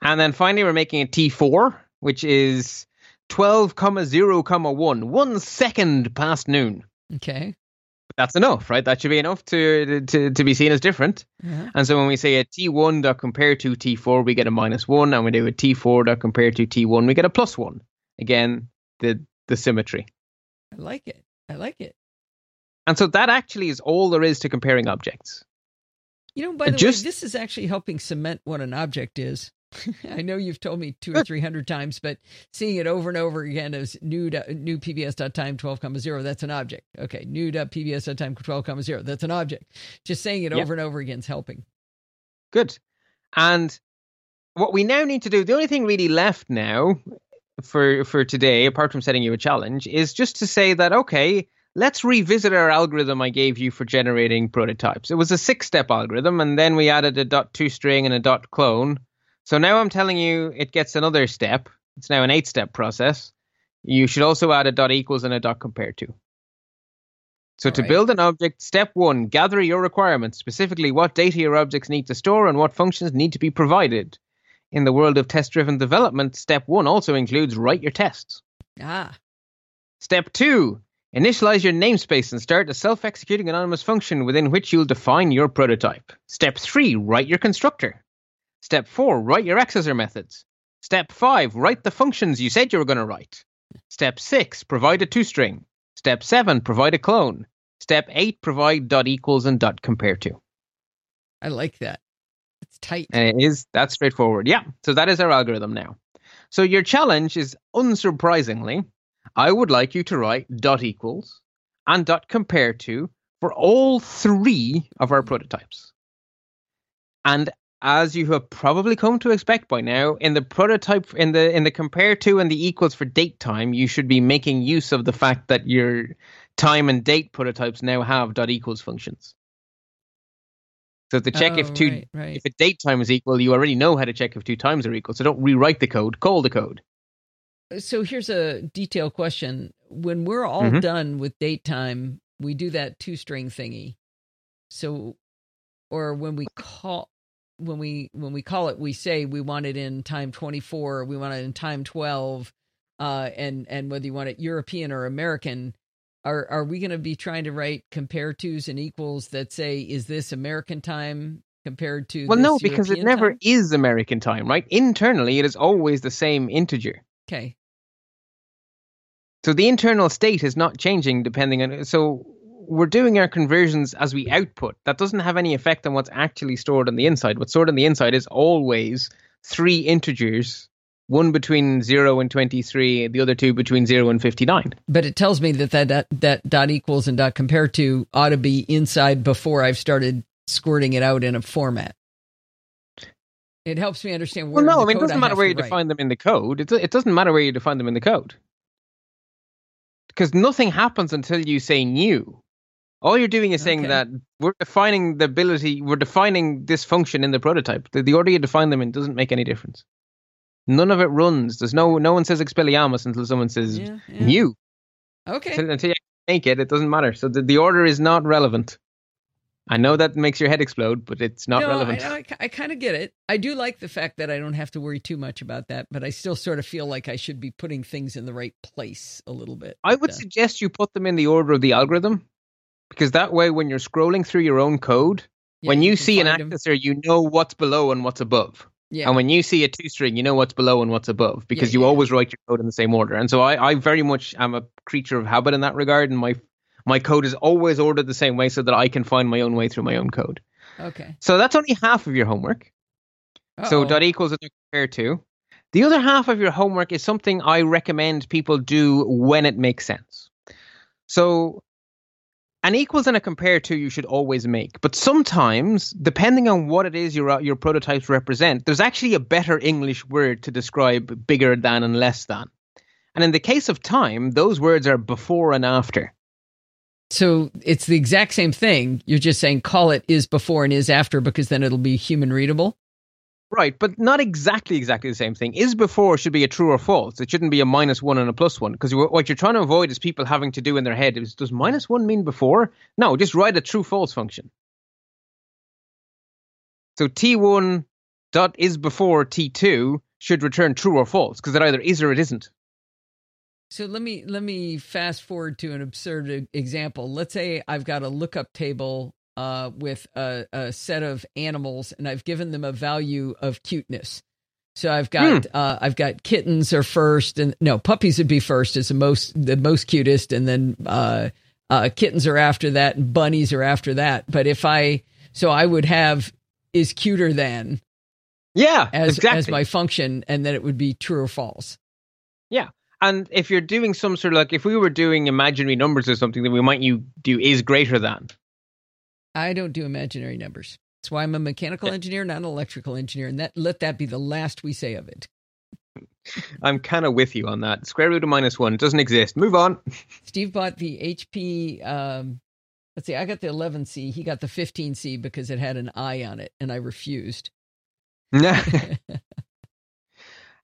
And then finally, we're making a T four, which is twelve comma zero comma one, one second past noon. Okay. But that's enough, right? That should be enough to to, to be seen as different. Uh-huh. And so when we say a T one.compare to T four, we get a minus one, and we do a T four.compare to T one, we get a plus one. Again, the the symmetry. I like it. I like it. And so that actually is all there is to comparing objects. You know, by the Just, way, this is actually helping cement what an object is. I know you've told me two or three hundred times, but seeing it over and over again as new new pbs.time twelve comma zero, that's an object. Okay, new.pbs.time twelve comma zero, that's an object. Just saying it yep. over and over again is helping. Good. And what we now need to do, the only thing really left now for for today, apart from setting you a challenge, is just to say that, okay, let's revisit our algorithm I gave you for generating prototypes. It was a six-step algorithm, and then we added a dot toString and a dot clone. So now I'm telling you it gets another step. It's now an eight-step process. You should also add a dot equals and a dot compare to. So All to right. build an object, step one, gather your requirements, specifically what data your objects need to store and what functions need to be provided. In the world of test-driven development, step one also includes write your tests. Ah. Step two, initialize your namespace and start a self-executing anonymous function within which you'll define your prototype. Step three, write your constructor. Step four, write your accessor methods. Step five, write the functions you said you were going to write. Step six, provide a toString. Step seven, provide a clone. Step eight, provide dot equals and dot compare to. I like that. It's tight. And it is. That's straightforward. Yeah. So that is our algorithm now. So your challenge is, unsurprisingly, I would like you to write dot equals and dot compare to for all three of our prototypes. And as you have probably come to expect by now, in the prototype, in the in the compare to and the equals for date time, you should be making use of the fact that your time and date prototypes now have dot equals functions. So to check oh, if two right, right. if a date time is equal, you already know how to check if two times are equal. So don't rewrite the code, call the code. So here's a detailed question. When we're all mm-hmm. done with date time, we do that two string thingy. So or when we call when we when we call it, we say we want it in time twenty-four, we want it in time twelve, uh, and, and whether you want it European or American. Are are we going to be trying to write compare tos and equals that say, is this American time compared to Well, this no, because European it never time? Is American time, right? Internally, it is always the same integer. Okay. So the internal state is not changing depending on... So we're doing our conversions as we output. That doesn't have any effect on what's actually stored on the inside. What's stored on the inside is always three integers, one between zero and twenty-three, the other two between zero and fifty-nine. But it tells me that that, that that dot equals and dot compare to ought to be inside before I've started squirting it out in a format. It helps me understand where well, no, in the I mean, code it doesn't I matter where you write. define them in the code. It, it doesn't matter where you define them in the code. Because nothing happens until you say new. All you're doing is okay. saying that we're defining the ability, we're defining this function in the prototype. The, the order you define them in doesn't make any difference. None of it runs. There's no no one says Expelliarmus until someone says yeah, yeah. new. Okay. So until you make it, it doesn't matter. So the, the order is not relevant. I know that makes your head explode, but it's not no, relevant. I, I, I kind of get it. I do like the fact that I don't have to worry too much about that, but I still sort of feel like I should be putting things in the right place a little bit. I would uh, suggest you put them in the order of the algorithm, because that way when you're scrolling through your own code, yeah, when you, you see an accessor, them. you know what's below and what's above. Yeah. And when you see a two-string, you know what's below and what's above, because yeah, yeah. you always write your code in the same order. And so I, I very much am a creature of habit in that regard, and my my code is always ordered the same way so that I can find my own way through my own code. Okay. So that's only half of your homework. Uh-oh. So dot equals and compare to. The other half of your homework is something I recommend people do when it makes sense. So an equals and a compare to you should always make. But sometimes, depending on what it is your your prototypes represent, there's actually a better English word to describe bigger than and less than. And in the case of time, those words are before and after. So it's the exact same thing. You're just saying call it is before and is after because then it'll be human readable. Right, but not exactly exactly the same thing. Is before should be a true or false. It shouldn't be a minus one and a plus one, because what you're trying to avoid is people having to do in their head is, does minus one mean before? No, just write a true false function. So T one dot is before T two should return true or false, because it either is or it isn't. So let me let me fast forward to an absurd example. Let's say I've got a lookup table Uh, with a, a set of animals, and I've given them a value of cuteness. So I've got hmm. uh, I've got kittens are first, and no puppies would be first as the most the most cutest, and then uh, uh, kittens are after that, and bunnies are after that. But if I so I would have is cuter than yeah as exactly. as my function, and then it would be true or false. Yeah. And if you're doing some sort of like if we were doing imaginary numbers or something, then we might you do is greater than. I don't do imaginary numbers. That's why I'm a mechanical yeah. engineer, not an electrical engineer. And that let that be the last we say of it. I'm kind of with you on that. Square root of minus one doesn't exist. Move on. Steve bought the H P. Um, let's see. I got the eleven C. He got the fifteen C because it had an I on it, and I refused.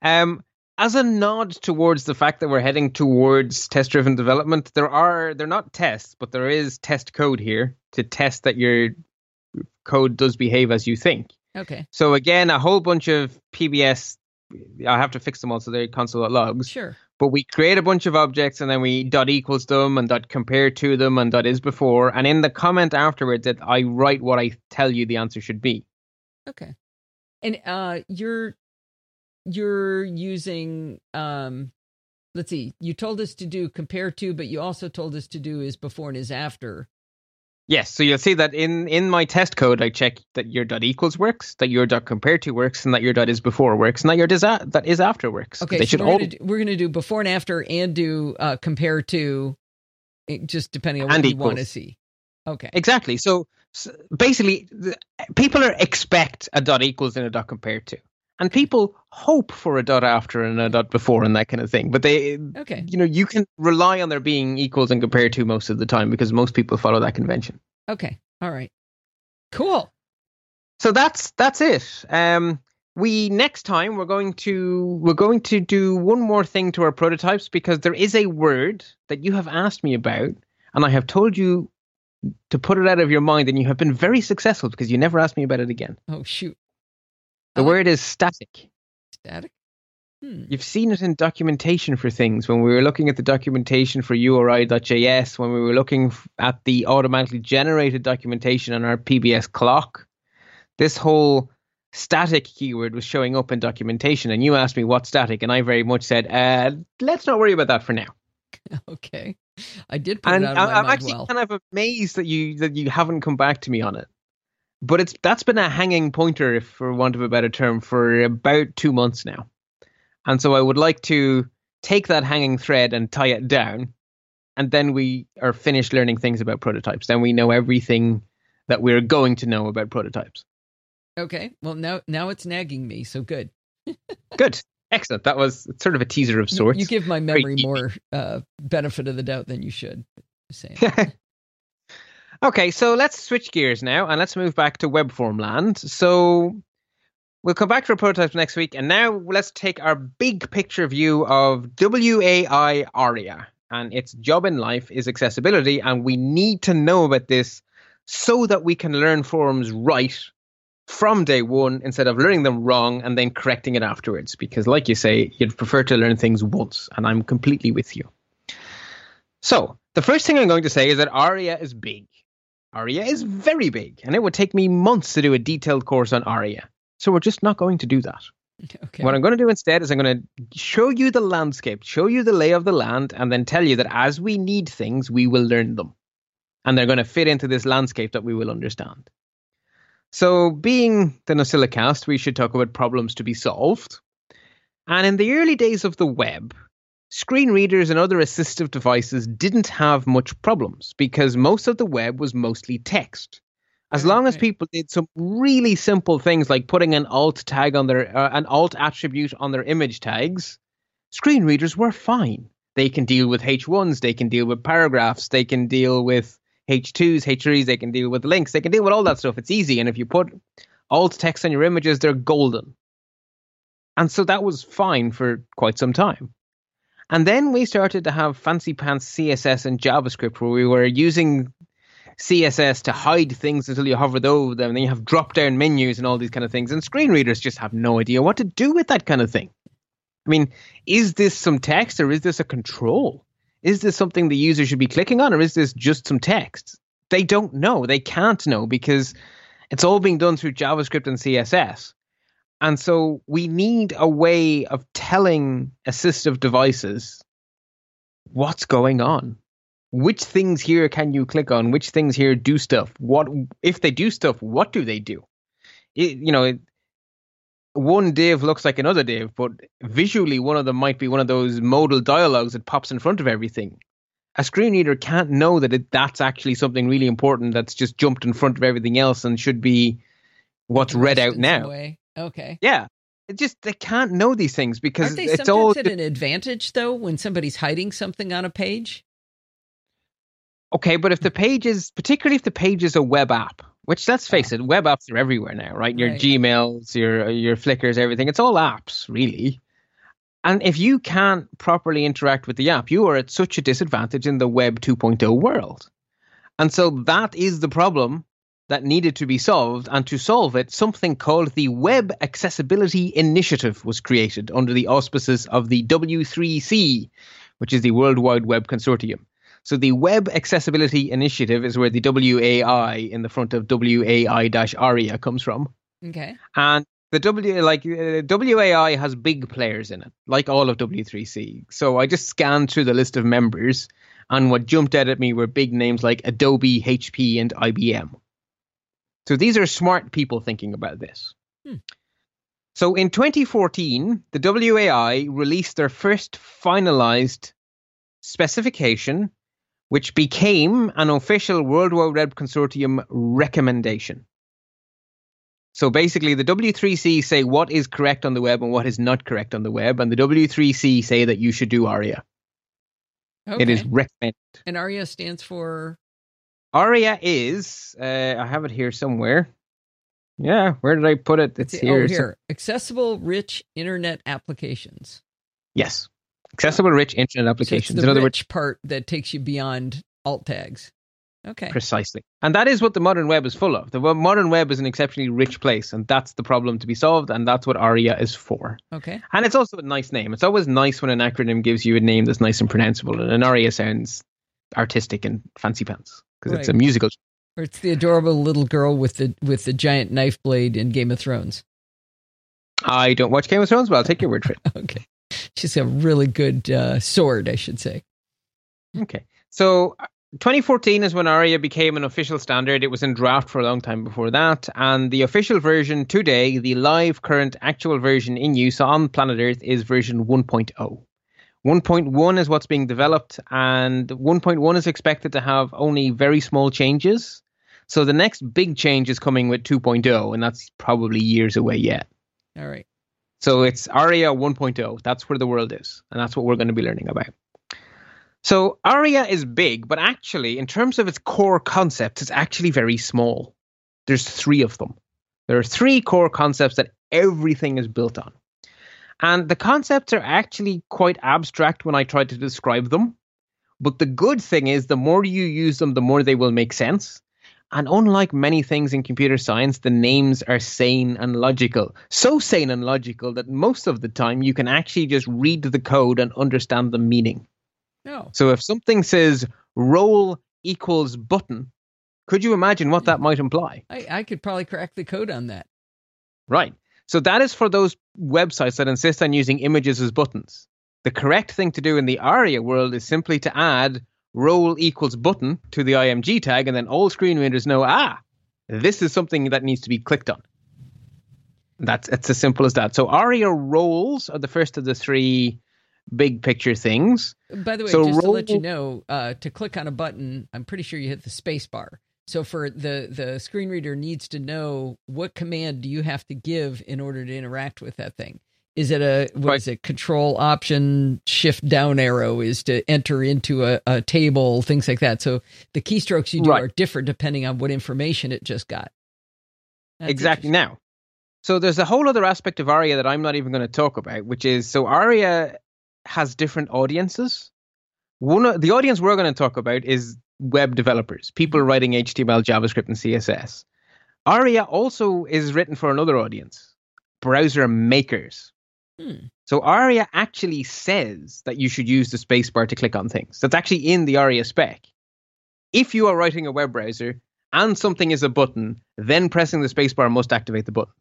um, as a nod towards the fact that we're heading towards test-driven development, there are they're not tests, but there is test code here to test that your code does behave as you think. Okay. So again, a whole bunch of P B S. I have to fix them all, so they're console.logs. Sure. But we create a bunch of objects, and then we dot equals them, and dot compare to them, and dot is before, and in the comment afterwards, that I write what I tell you the answer should be. Okay. And uh, you're you're using um, let's see, you told us to do compare to, but you also told us to do is before and is after. Yes, so you'll see that in, in my test code, I check that your dot equals works, that your dot compare to works, and that your dot is before works, and that your disa- that is after works. Okay, they so should we're all... going to do before and after and do uh, compare to, just depending on what and you equals. want to see. Okay. Exactly. So, so basically, the, people are expect a dot equals and a dot compare to, and people hope for a dot after and a dot before and that kind of thing. But they, okay. you know, you can rely on there being equals and compare to most of the time because most people follow that convention. Okay. All right. Cool. So that's that's it. Um, we next time we're going to we're going to do one more thing to our prototypes because there is a word that you have asked me about and I have told you to put it out of your mind and you have been very successful because you never asked me about it again. Oh shoot. The uh, word is static. Static? Hmm. You've seen it in documentation for things. When we were looking at the documentation for U R I dot J S, when we were looking at the automatically generated documentation on our P B S clock, this whole static keyword was showing up in documentation. And you asked me what static, and I very much said, uh, let's not worry about that for now. Okay. I did put and it out of my I'm mind actually well. kind of amazed that you that you haven't come back to me on it. But it's that's been a hanging pointer, if for want of a better term, for about two months now. And so I would like to take that hanging thread and tie it down. And then we are finished learning things about prototypes. Then we know everything that we're going to know about prototypes. Okay. Well, now now it's nagging me. So good. Good. Excellent. That was sort of a teaser of sorts. You, you give my memory Great. more uh, benefit of the doubt than you should. Say. Okay, so let's switch gears now, and let's move back to web form land. So we'll come back to our prototypes next week, and now let's take our big picture view of W A I ARIA, and its job in life is accessibility, and we need to know about this so that we can learn forms right from day one instead of learning them wrong and then correcting it afterwards, because like you say, you'd prefer to learn things once, and I'm completely with you. So the first thing I'm going to say is that ARIA is big. ARIA is very big, and it would take me months to do a detailed course on ARIA. So we're just not going to do that. Okay. What I'm going to do instead is I'm going to show you the landscape, show you the lay of the land, and then tell you that as we need things, we will learn them. And they're going to fit into this landscape that we will understand. So being the Nocilla cast, we should talk about problems to be solved. And in the early days of the web, screen readers and other assistive devices didn't have much problems because most of the web was mostly text. As long as people did some really simple things like putting an alt tag on their uh, an alt attribute on their image tags, screen readers were fine. They can deal with H ones, they can deal with paragraphs, they can deal with H twos, H threes, they can deal with links, they can deal with all that stuff. It's easy. And if you put alt text on your images, they're golden. And so that was fine for quite some time. And then we started to have fancy pants C S S and JavaScript where we were using C S S to hide things until you hovered over them. And then you have drop down menus and all these kind of things. And screen readers just have no idea what to do with that kind of thing. I mean, is this some text or is this a control? Is this something the user should be clicking on or is this just some text? They don't know. They can't know because it's all being done through JavaScript and C S S. And so we need a way of telling assistive devices what's going on. Which things here can you click on? Which things here do stuff? What if they do stuff, what do they do? It, you know, it, one div looks like another div, but visually one of them might be one of those modal dialogues that pops in front of everything. A screen reader can't know that it, that's actually something really important that's just jumped in front of everything else and should be what's read out now. Okay. Yeah. It just, they can't know these things because they it's all. Aren't they sometimes at an advantage, though, when somebody's hiding something on a page? Okay, but if the page is, particularly if the page is a web app, which let's face it, web apps are everywhere now, right? Your right. Gmails, your your Flickrs, everything. It's all apps, really. And if you can't properly interact with the app, you are at such a disadvantage in the Web two point oh world. And so that is the problem that needed to be solved. And to solve it, something called the Web Accessibility Initiative was created under the auspices of the W three C, which is the World Wide Web Consortium. So the Web Accessibility Initiative is where the W A I in the front of W A I-ARIA comes from. Okay. And the W, like uh, W A I has big players in it, like all of W three C. So I just scanned through the list of members, and what jumped out at me were big names like Adobe, H P, and I B M. So these are smart people thinking about this. Hmm. So in twenty fourteen, the W A I released their first finalized specification, which became an official World Wide Web Consortium recommendation. So basically, the W three C say what is correct on the web and what is not correct on the web, and the W three C say that you should do ARIA. Okay. It is recommended. And ARIA stands for? ARIA is, uh, I have it here somewhere. Yeah, where did I put it? It's, it's here. Oh, here. Accessible Rich Internet Applications. Yes. Accessible Rich Internet Applications. So it's the in other rich words, part that takes you beyond alt tags. Okay. Precisely. And that is what the modern web is full of. The modern web is an exceptionally rich place, and that's the problem to be solved, and that's what ARIA is for. Okay. And it's also a nice name. It's always nice when an acronym gives you a name that's nice and pronounceable, and an ARIA sounds artistic and fancy pants because right. It's a musical. Or it's the adorable little girl with the with the giant knife blade in Game of Thrones. I don't watch Game of Thrones, but I'll take your word for it. Okay. She's a really good uh, sword, I should say. Okay. So twenty fourteen is when ARIA became an official standard. It was in draft for a long time before that. And the official version today, the live, current, actual version in use on planet Earth is version one point oh. one point one is what's being developed. And one point one is expected to have only very small changes. So the next big change is coming with two point oh, and that's probably years away yet. All right. So it's ARIA one point oh. That's where the world is. And that's what we're going to be learning about. So ARIA is big, but actually, in terms of its core concepts, it's actually very small. There's three of them. There are three core concepts that everything is built on. And the concepts are actually quite abstract when I try to describe them. But the good thing is the more you use them, the more they will make sense. And unlike many things in computer science, the names are sane and logical. So sane and logical that most of the time you can actually just read the code and understand the meaning. No. So if something says roll equals button, could you imagine what that might imply? I, I could probably crack the code on that. Right. So that is for those websites that insist on using images as buttons. The correct thing to do in the ARIA world is simply to add roll equals button to the I M G tag, and then all screen readers know, ah, this is something that needs to be clicked on. That's it's as simple as that. So ARIA rolls are the first of the three big picture things. By the way, so just roll- to let you know, uh, to click on a button, I'm pretty sure you hit the space bar. So for the, the screen reader needs to know what command do you have to give in order to interact with that thing. Is it a, what right. is it, control option, shift down arrow is to enter into a, a table, things like that. So the keystrokes you do right. are different depending on what information it just got. That's exactly now. So there's a whole other aspect of ARIA that I'm not even going to talk about, which is, so ARIA has different audiences. One of, the audience we're going to talk about is web developers, people writing H T M L, JavaScript, and C S S. ARIA also is written for another audience, browser makers. Hmm. So ARIA actually says that you should use the spacebar to click on things. That's actually in the ARIA spec. If you are writing a web browser and something is a button, then pressing the spacebar must activate the button.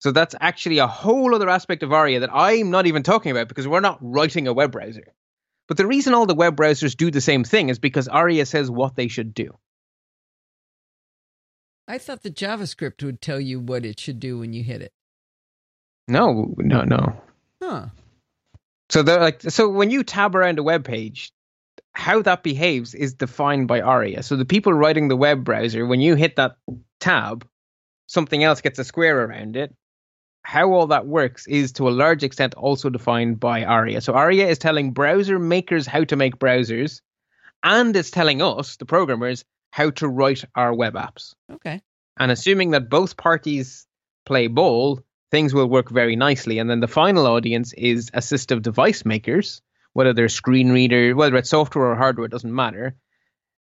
So that's actually a whole other aspect of ARIA that I'm not even talking about because we're not writing a web browser. But the reason all the web browsers do the same thing is because ARIA says what they should do. I thought the JavaScript would tell you what it should do when you hit it. No, no, no. Huh. So they're like, so when you tab around a web page, how that behaves is defined by ARIA. So the people writing the web browser, when you hit that tab, something else gets a square around it. How all that works is to a large extent also defined by ARIA. So ARIA is telling browser makers how to make browsers, and it's telling us, the programmers, how to write our web apps. Okay. And assuming that both parties play ball, things will work very nicely. And then the final audience is assistive device makers, whether they're screen reader, whether it's software or hardware, it doesn't matter.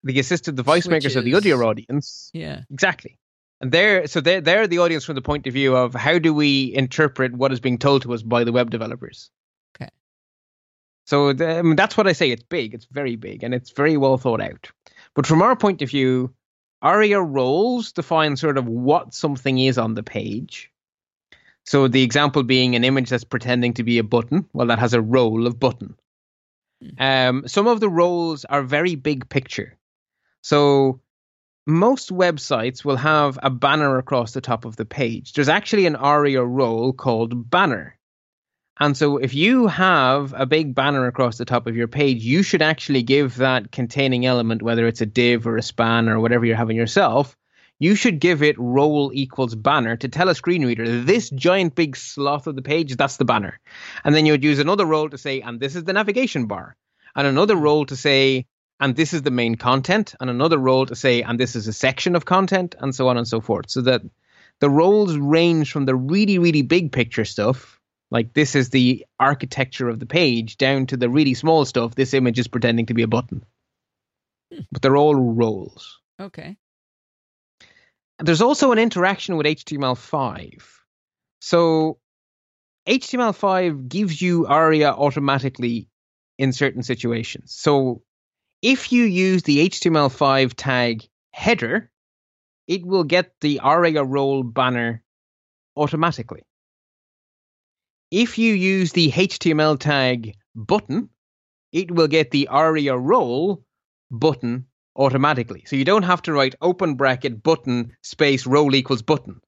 The assistive device Switches. makers are the audio audience. Yeah. Exactly. And they're, so they're, they're the audience from the point of view of how do we interpret what is being told to us by the web developers. Okay. So the, I mean, that's what I say. It's big. It's very big. And it's very well thought out. But from our point of view, ARIA roles define sort of what something is on the page. So the example being an image that's pretending to be a button. Well, that has a role of button. Mm-hmm. Um, some of the roles are very big picture. So most websites will have a banner across the top of the page. There's actually an ARIA role called banner. And so if you have a big banner across the top of your page, you should actually give that containing element, whether it's a div or a span or whatever you're having yourself, you should give it role equals banner to tell a screen reader, this giant big sloth of the page, that's the banner. And then you would use another role to say, and this is the navigation bar. And another role to say, and this is the main content, and another role to say, and this is a section of content, and so on and so forth. So that the roles range from the really, really big picture stuff, like this is the architecture of the page, down to the really small stuff, this image is pretending to be a button. Hmm. But they're all roles. Okay. There's also an interaction with H T M L five. So H T M L five gives you ARIA automatically in certain situations. So if you use the H T M L five tag header, it will get the ARIA role banner automatically. If you use the H T M L tag button, it will get the ARIA role button automatically. So you don't have to write open bracket button space role equals button.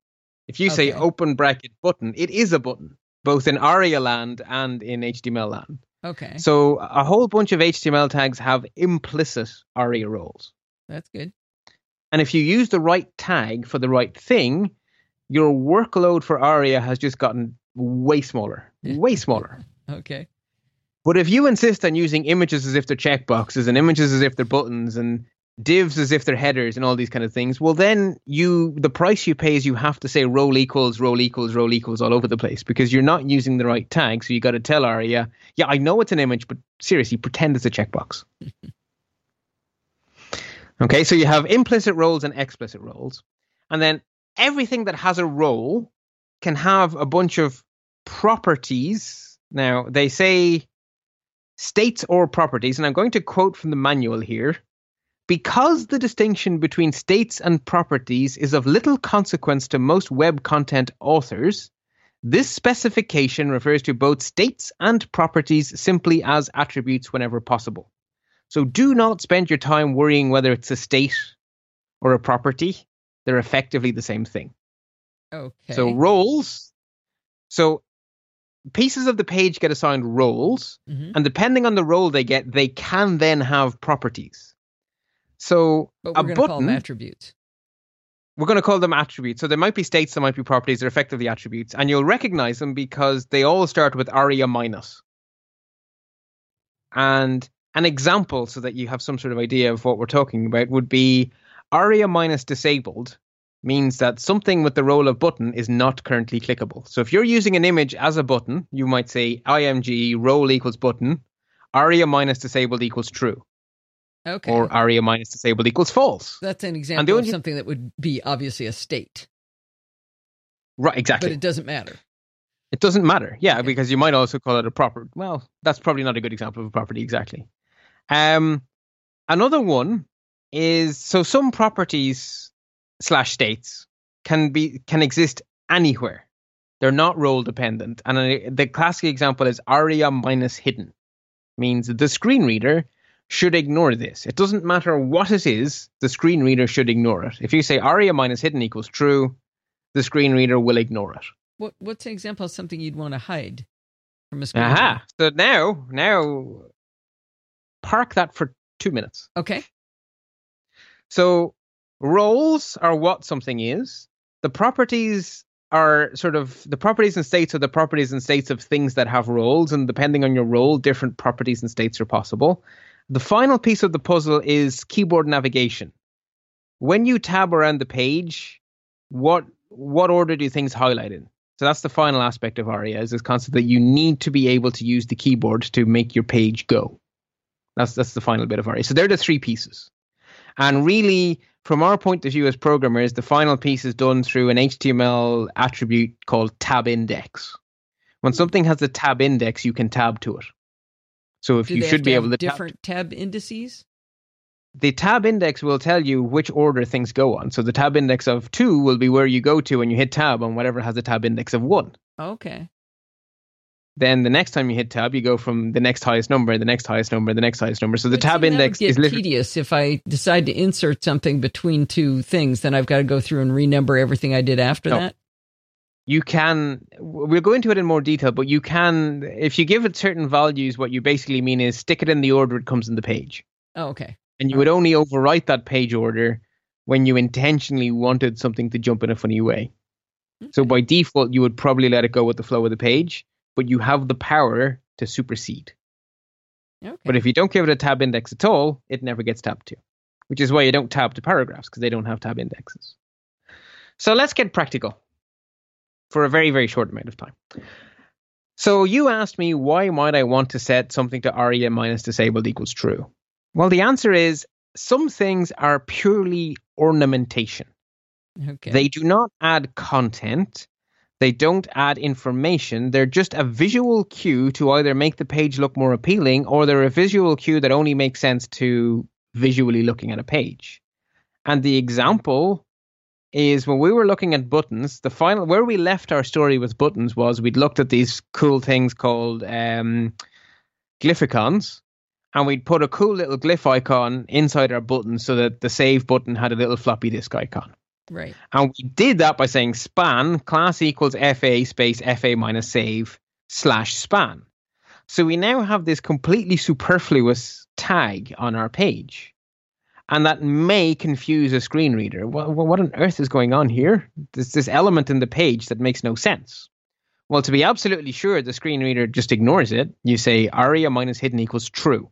If you okay. say open bracket button, it is a button, both in ARIA land and in H T M L land. Okay. So a whole bunch of H T M L tags have implicit ARIA roles. That's good. And if you use the right tag for the right thing, your workload for ARIA has just gotten way smaller, way smaller. Okay. But if you insist on using images as if they're checkboxes and images as if they're buttons and divs as if they're headers and all these kind of things, well, then you the price you pay is you have to say role equals, role equals, role equals all over the place because you're not using the right tag. So you got to tell ARIA, yeah, I know it's an image, but seriously, pretend it's a checkbox. Okay, so you have implicit roles and explicit roles. And then everything that has a role can have a bunch of properties. Now, they say states or properties, and I'm going to quote from the manual here. Because the distinction between states and properties is of little consequence to most web content authors, this specification refers to both states and properties simply as attributes whenever possible. So do not spend your time worrying whether it's a state or a property. They're effectively the same thing. Okay. So roles. So pieces of the page get assigned roles, mm-hmm. and depending on the role they get, they can then have properties. So but we're going to call them attributes. We're going to call them attributes. So there might be states, there might be properties. They're effectively attributes. And you'll recognize them because they all start with ARIA minus. And an example, so that you have some sort of idea of what we're talking about, would be ARIA minus disabled means that something with the role of button is not currently clickable. So if you're using an image as a button, you might say I M G role equals button, ARIA minus disabled equals true. Okay. Or ARIA minus disabled equals false. That's an example only, of something that would be obviously a state. Right, exactly. But it doesn't matter. It doesn't matter, yeah, okay. Because you might also call it a property. Well, that's probably not a good example of a property, exactly. Um, another one is, so some properties slash states can be can exist anywhere. They're not role dependent. And a, the classic example is ARIA minus hidden. Means the screen reader should ignore this. It doesn't matter what it is, the screen reader should ignore it. If you say ARIA minus hidden equals true, the screen reader will ignore it. What, what's an example of something you'd want to hide from a screen reader? Aha. So now, now, park that for two minutes. Okay. So roles are what something is. the properties are sort of the properties and states are the properties and states of things that have roles, and depending on your role, different properties and states are possible. The final piece of the puzzle is keyboard navigation. When you tab around the page, what what order do things highlight in? So that's the final aspect of ARIA, is this concept that you need to be able to use the keyboard to make your page go. That's that's the final bit of ARIA. So they're the three pieces. And really, from our point of view as programmers, the final piece is done through an H T M L attribute called tab index. When something has a tab index, you can tab to it. So if Do you should be able to different tab, tab indices, the tab index will tell you which order things go on. So the tab index of two will be where you go to when you hit tab on whatever has a tab index of one. Okay. Then the next time you hit tab, you go from the next highest number, the next highest number, the next highest number. So the but tab index is literally tedious. If I decide to insert something between two things, then I've got to go through and renumber everything I did after no. that. You can, we'll go into it in more detail, but you can, if you give it certain values, what you basically mean is stick it in the order it comes in the page. Oh, okay. And you All would right. only overwrite that page order when you intentionally wanted something to jump in a funny way. Okay. So by default, you would probably let it go with the flow of the page, but you have the power to supersede. Okay. But if you don't give it a tab index at all, it never gets tabbed to, which is why you don't tab to paragraphs, because they don't have tab indexes. So let's get practical for a very, very short amount of time. So you asked me, why might I want to set something to ARIA minus disabled equals true? Well, the answer is some things are purely ornamentation. Okay. They do not add content. They don't add information. They're just a visual cue to either make the page look more appealing, or they're a visual cue that only makes sense to visually looking at a page. And the example is when we were looking at buttons, the final where we left our story with buttons was we'd looked at these cool things called um, glyphicons, and we'd put a cool little glyph icon inside our button so that the save button had a little floppy disk icon. Right. And we did that by saying span class equals F A space F A minus save slash span. So we now have this completely superfluous tag on our page. And that may confuse a screen reader. Well, what on earth is going on here? There's this element in the page that makes no sense. Well, to be absolutely sure the screen reader just ignores it, you say ARIA minus hidden equals true.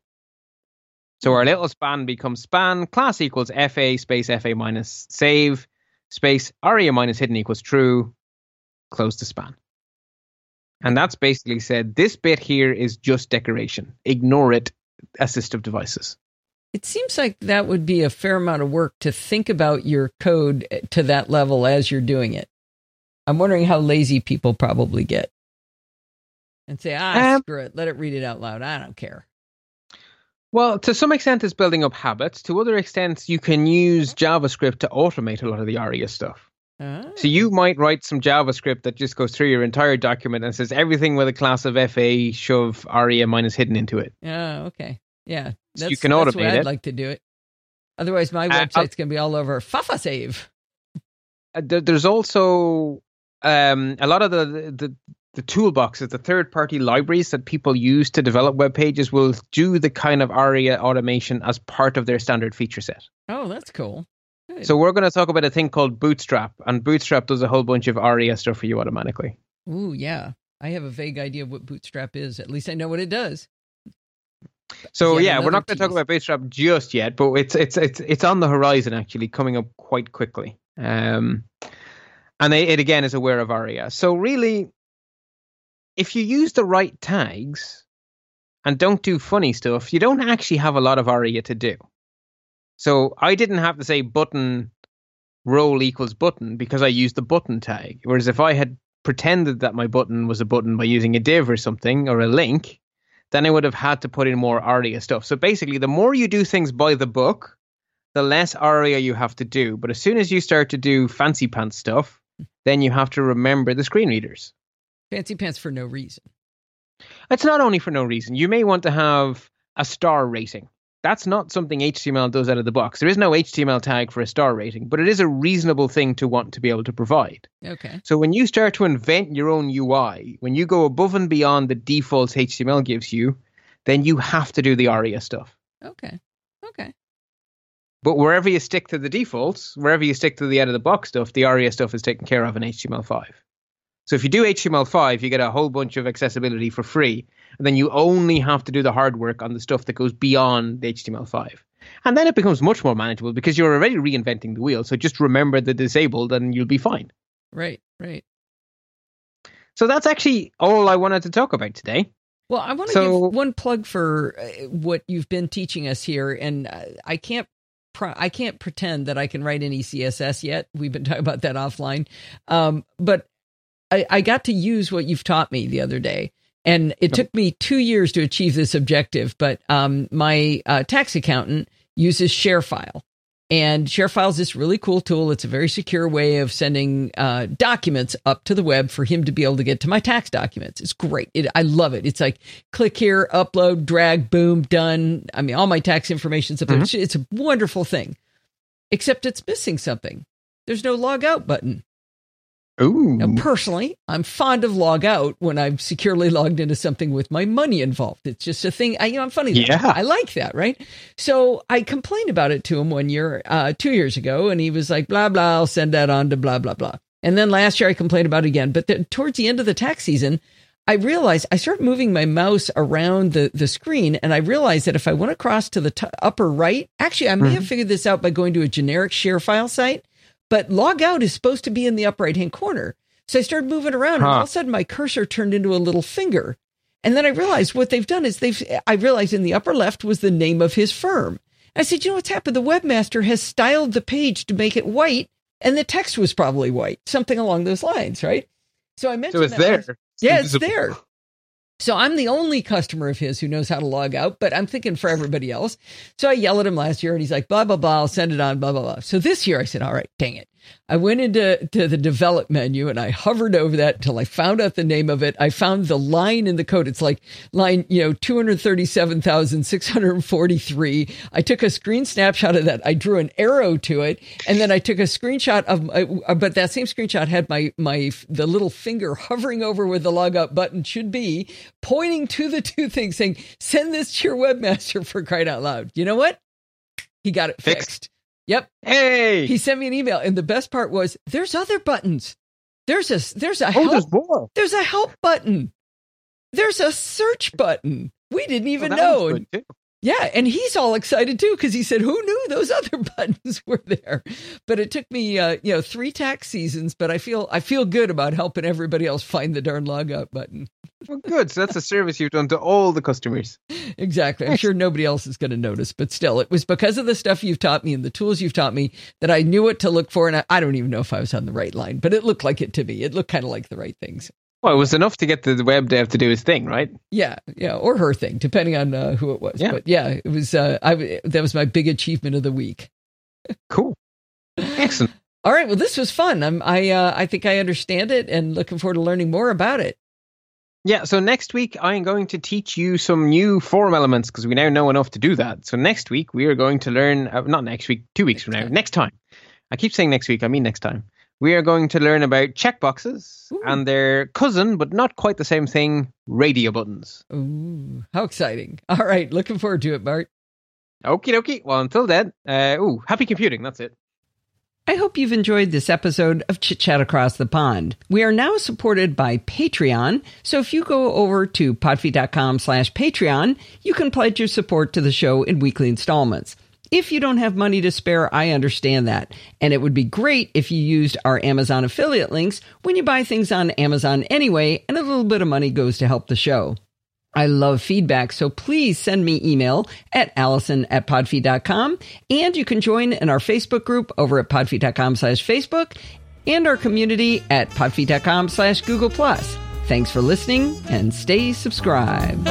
So our little span becomes span, class equals F A space F A minus save space ARIA minus hidden equals true, close the span. And that's basically said, this bit here is just decoration. Ignore it, assistive devices. It seems like that would be a fair amount of work to think about your code to that level as you're doing it. I'm wondering how lazy people probably get and say, ah, um, screw it, let it read it out loud. I don't care. Well, to some extent, it's building up habits. To other extents, you can use JavaScript to automate a lot of the ARIA stuff. Oh. So you might write some JavaScript that just goes through your entire document and says everything with a class of F A, shove ARIA minus hidden into it. Oh, okay. Yeah. That's, you can automate that's what I'd it. like to do it. Otherwise, my website's uh, going to be all over Fafa save. There's also um, a lot of the, the the toolboxes, the third-party libraries that people use to develop web pages will do the kind of ARIA automation as part of their standard feature set. Oh, that's cool. Good. So we're going to talk about a thing called Bootstrap, and Bootstrap does a whole bunch of ARIA stuff for you automatically. Ooh, yeah. I have a vague idea of what Bootstrap is. At least I know what it does. So yeah, we're not going to talk about Bootstrap just yet, but it's it's it's it's on the horizon actually, coming up quite quickly. Um, and it, it again is aware of ARIA. So really, if you use the right tags and don't do funny stuff, you don't actually have a lot of ARIA to do. So I didn't have to say button role equals button because I used the button tag. Whereas if I had pretended that my button was a button by using a div or something or a link, then I would have had to put in more ARIA stuff. So basically, the more you do things by the book, the less ARIA you have to do. But as soon as you start to do fancy pants stuff, then you have to remember the screen readers. Fancy pants for no reason. It's not only for no reason. You may want to have a star rating. That's not something H T M L does out of the box. There is no H T M L tag for a star rating, but it is a reasonable thing to want to be able to provide. Okay. So when you start to invent your own U I, when you go above and beyond the defaults H T M L gives you, then you have to do the ARIA stuff. Okay. Okay. But wherever you stick to the defaults, wherever you stick to the out-of-the-box stuff, the ARIA stuff is taken care of in H T M L five. So if you do H T M L five, you get a whole bunch of accessibility for free. And then you only have to do the hard work on the stuff that goes beyond H T M L five. And then it becomes much more manageable because you're already reinventing the wheel. So just remember the disabled and you'll be fine. Right, right. So that's actually all I wanted to talk about today. Well, I want to so, give one plug for what you've been teaching us here. And I can't pro- I can't pretend that I can write any C S S yet. We've been talking about that offline. Um, but I, I got to use what you've taught me the other day. And it took me two years to achieve this objective, but um, my uh, tax accountant uses ShareFile. And ShareFile is this really cool tool. It's a very secure way of sending uh, documents up to the web for him to be able to get to my tax documents. It's great. It, I love it. It's like click here, upload, drag, boom, done. I mean, all my tax information's up there. Mm-hmm. It's a wonderful thing, except it's missing something. There's no log out button. Ooh. Now, personally, I'm fond of log out when I'm securely logged into something with my money involved. It's just a thing. I, you know, I'm funny. Yeah. I like that, right? So I complained about it to him one year, uh, two years ago, and he was like, blah, blah, I'll send that on to blah, blah, blah. And then last year I complained about it again. But the, towards the end of the tax season, I realized I started moving my mouse around the, the screen, and I realized that if I went across to the t- upper right, actually, I may mm-hmm. have figured this out by going to a generic ShareFile site. But log out is supposed to be in the upper right-hand corner. So I started moving around, huh. and all of a sudden my cursor turned into a little finger. And then I realized what they've done is they've, I realized in the upper left was the name of his firm. I said, you know what's happened? The webmaster has styled the page to make it white, and the text was probably white, something along those lines, right? So I mentioned so it's that there. Last, it's yeah, invisible. It's there. So I'm the only customer of his who knows how to log out, but I'm thinking for everybody else. So I yelled at him last year, and he's like, blah, blah, blah, I'll send it on, blah, blah, blah. So this year I said, all right, dang it. I went into to the develop menu, and I hovered over that until I found out the name of it. I found the line in the code. It's like line, you know, two hundred thirty-seven thousand six hundred forty-three. I took a screen snapshot of that. I drew an arrow to it, and then I took a screenshot of, but that same screenshot had my, my the little finger hovering over where the log out button should be, pointing to the two things, saying, send this to your webmaster, for crying out loud. You know what? He got it fixed. fixed. Yep. Hey. He sent me an email, and the best part was there's other buttons. There's a there's a oh, help, there's, more. There's a help button. There's a search button. We didn't even oh, know. And, yeah, and he's all excited too because he said, "Who knew those other buttons were there?" But it took me, uh, you know, three tax seasons. But I feel I feel good about helping everybody else find the darn log out button. Well, good. So that's a service you've done to all the customers. Exactly. I'm sure nobody else is going to notice, but still, it was because of the stuff you've taught me and the tools you've taught me that I knew what to look for. And I, I don't even know if I was on the right line, but it looked like it to me. It looked kind of like the right things. Well, it was enough to get the web dev to do his thing, right? Yeah. Yeah. Or her thing, depending on uh, who it was. Yeah. But yeah, it was, uh, I, that was my big achievement of the week. Cool. Excellent. All right. Well, this was fun. I'm, I, uh, I think I understand it and looking forward to learning more about it. Yeah, so next week I am going to teach you some new form elements because we now know enough to do that. So next week we are going to learn, uh, not next week, two weeks next from now, time. next time. I keep saying next week, I mean next time. We are going to learn about checkboxes Ooh. and their cousin, but not quite the same thing, radio buttons. Ooh, how exciting. All right, looking forward to it, Bart. Okie dokie. Well, until then, uh, ooh, happy computing, that's it. I hope you've enjoyed this episode of Chit Chat Across the Pond. We are now supported by Patreon, so if you go over to podfee.com slash Patreon, you can pledge your support to the show in weekly installments. If you don't have money to spare, I understand that. And it would be great if you used our Amazon affiliate links when you buy things on Amazon anyway, and a little bit of money goes to help the show. I love feedback, so please send me email at allison at podfee.com, and you can join in our Facebook group over at podfee.com slash Facebook, and our community at podfee.com slash Google Plus. Thanks for listening, and stay subscribed.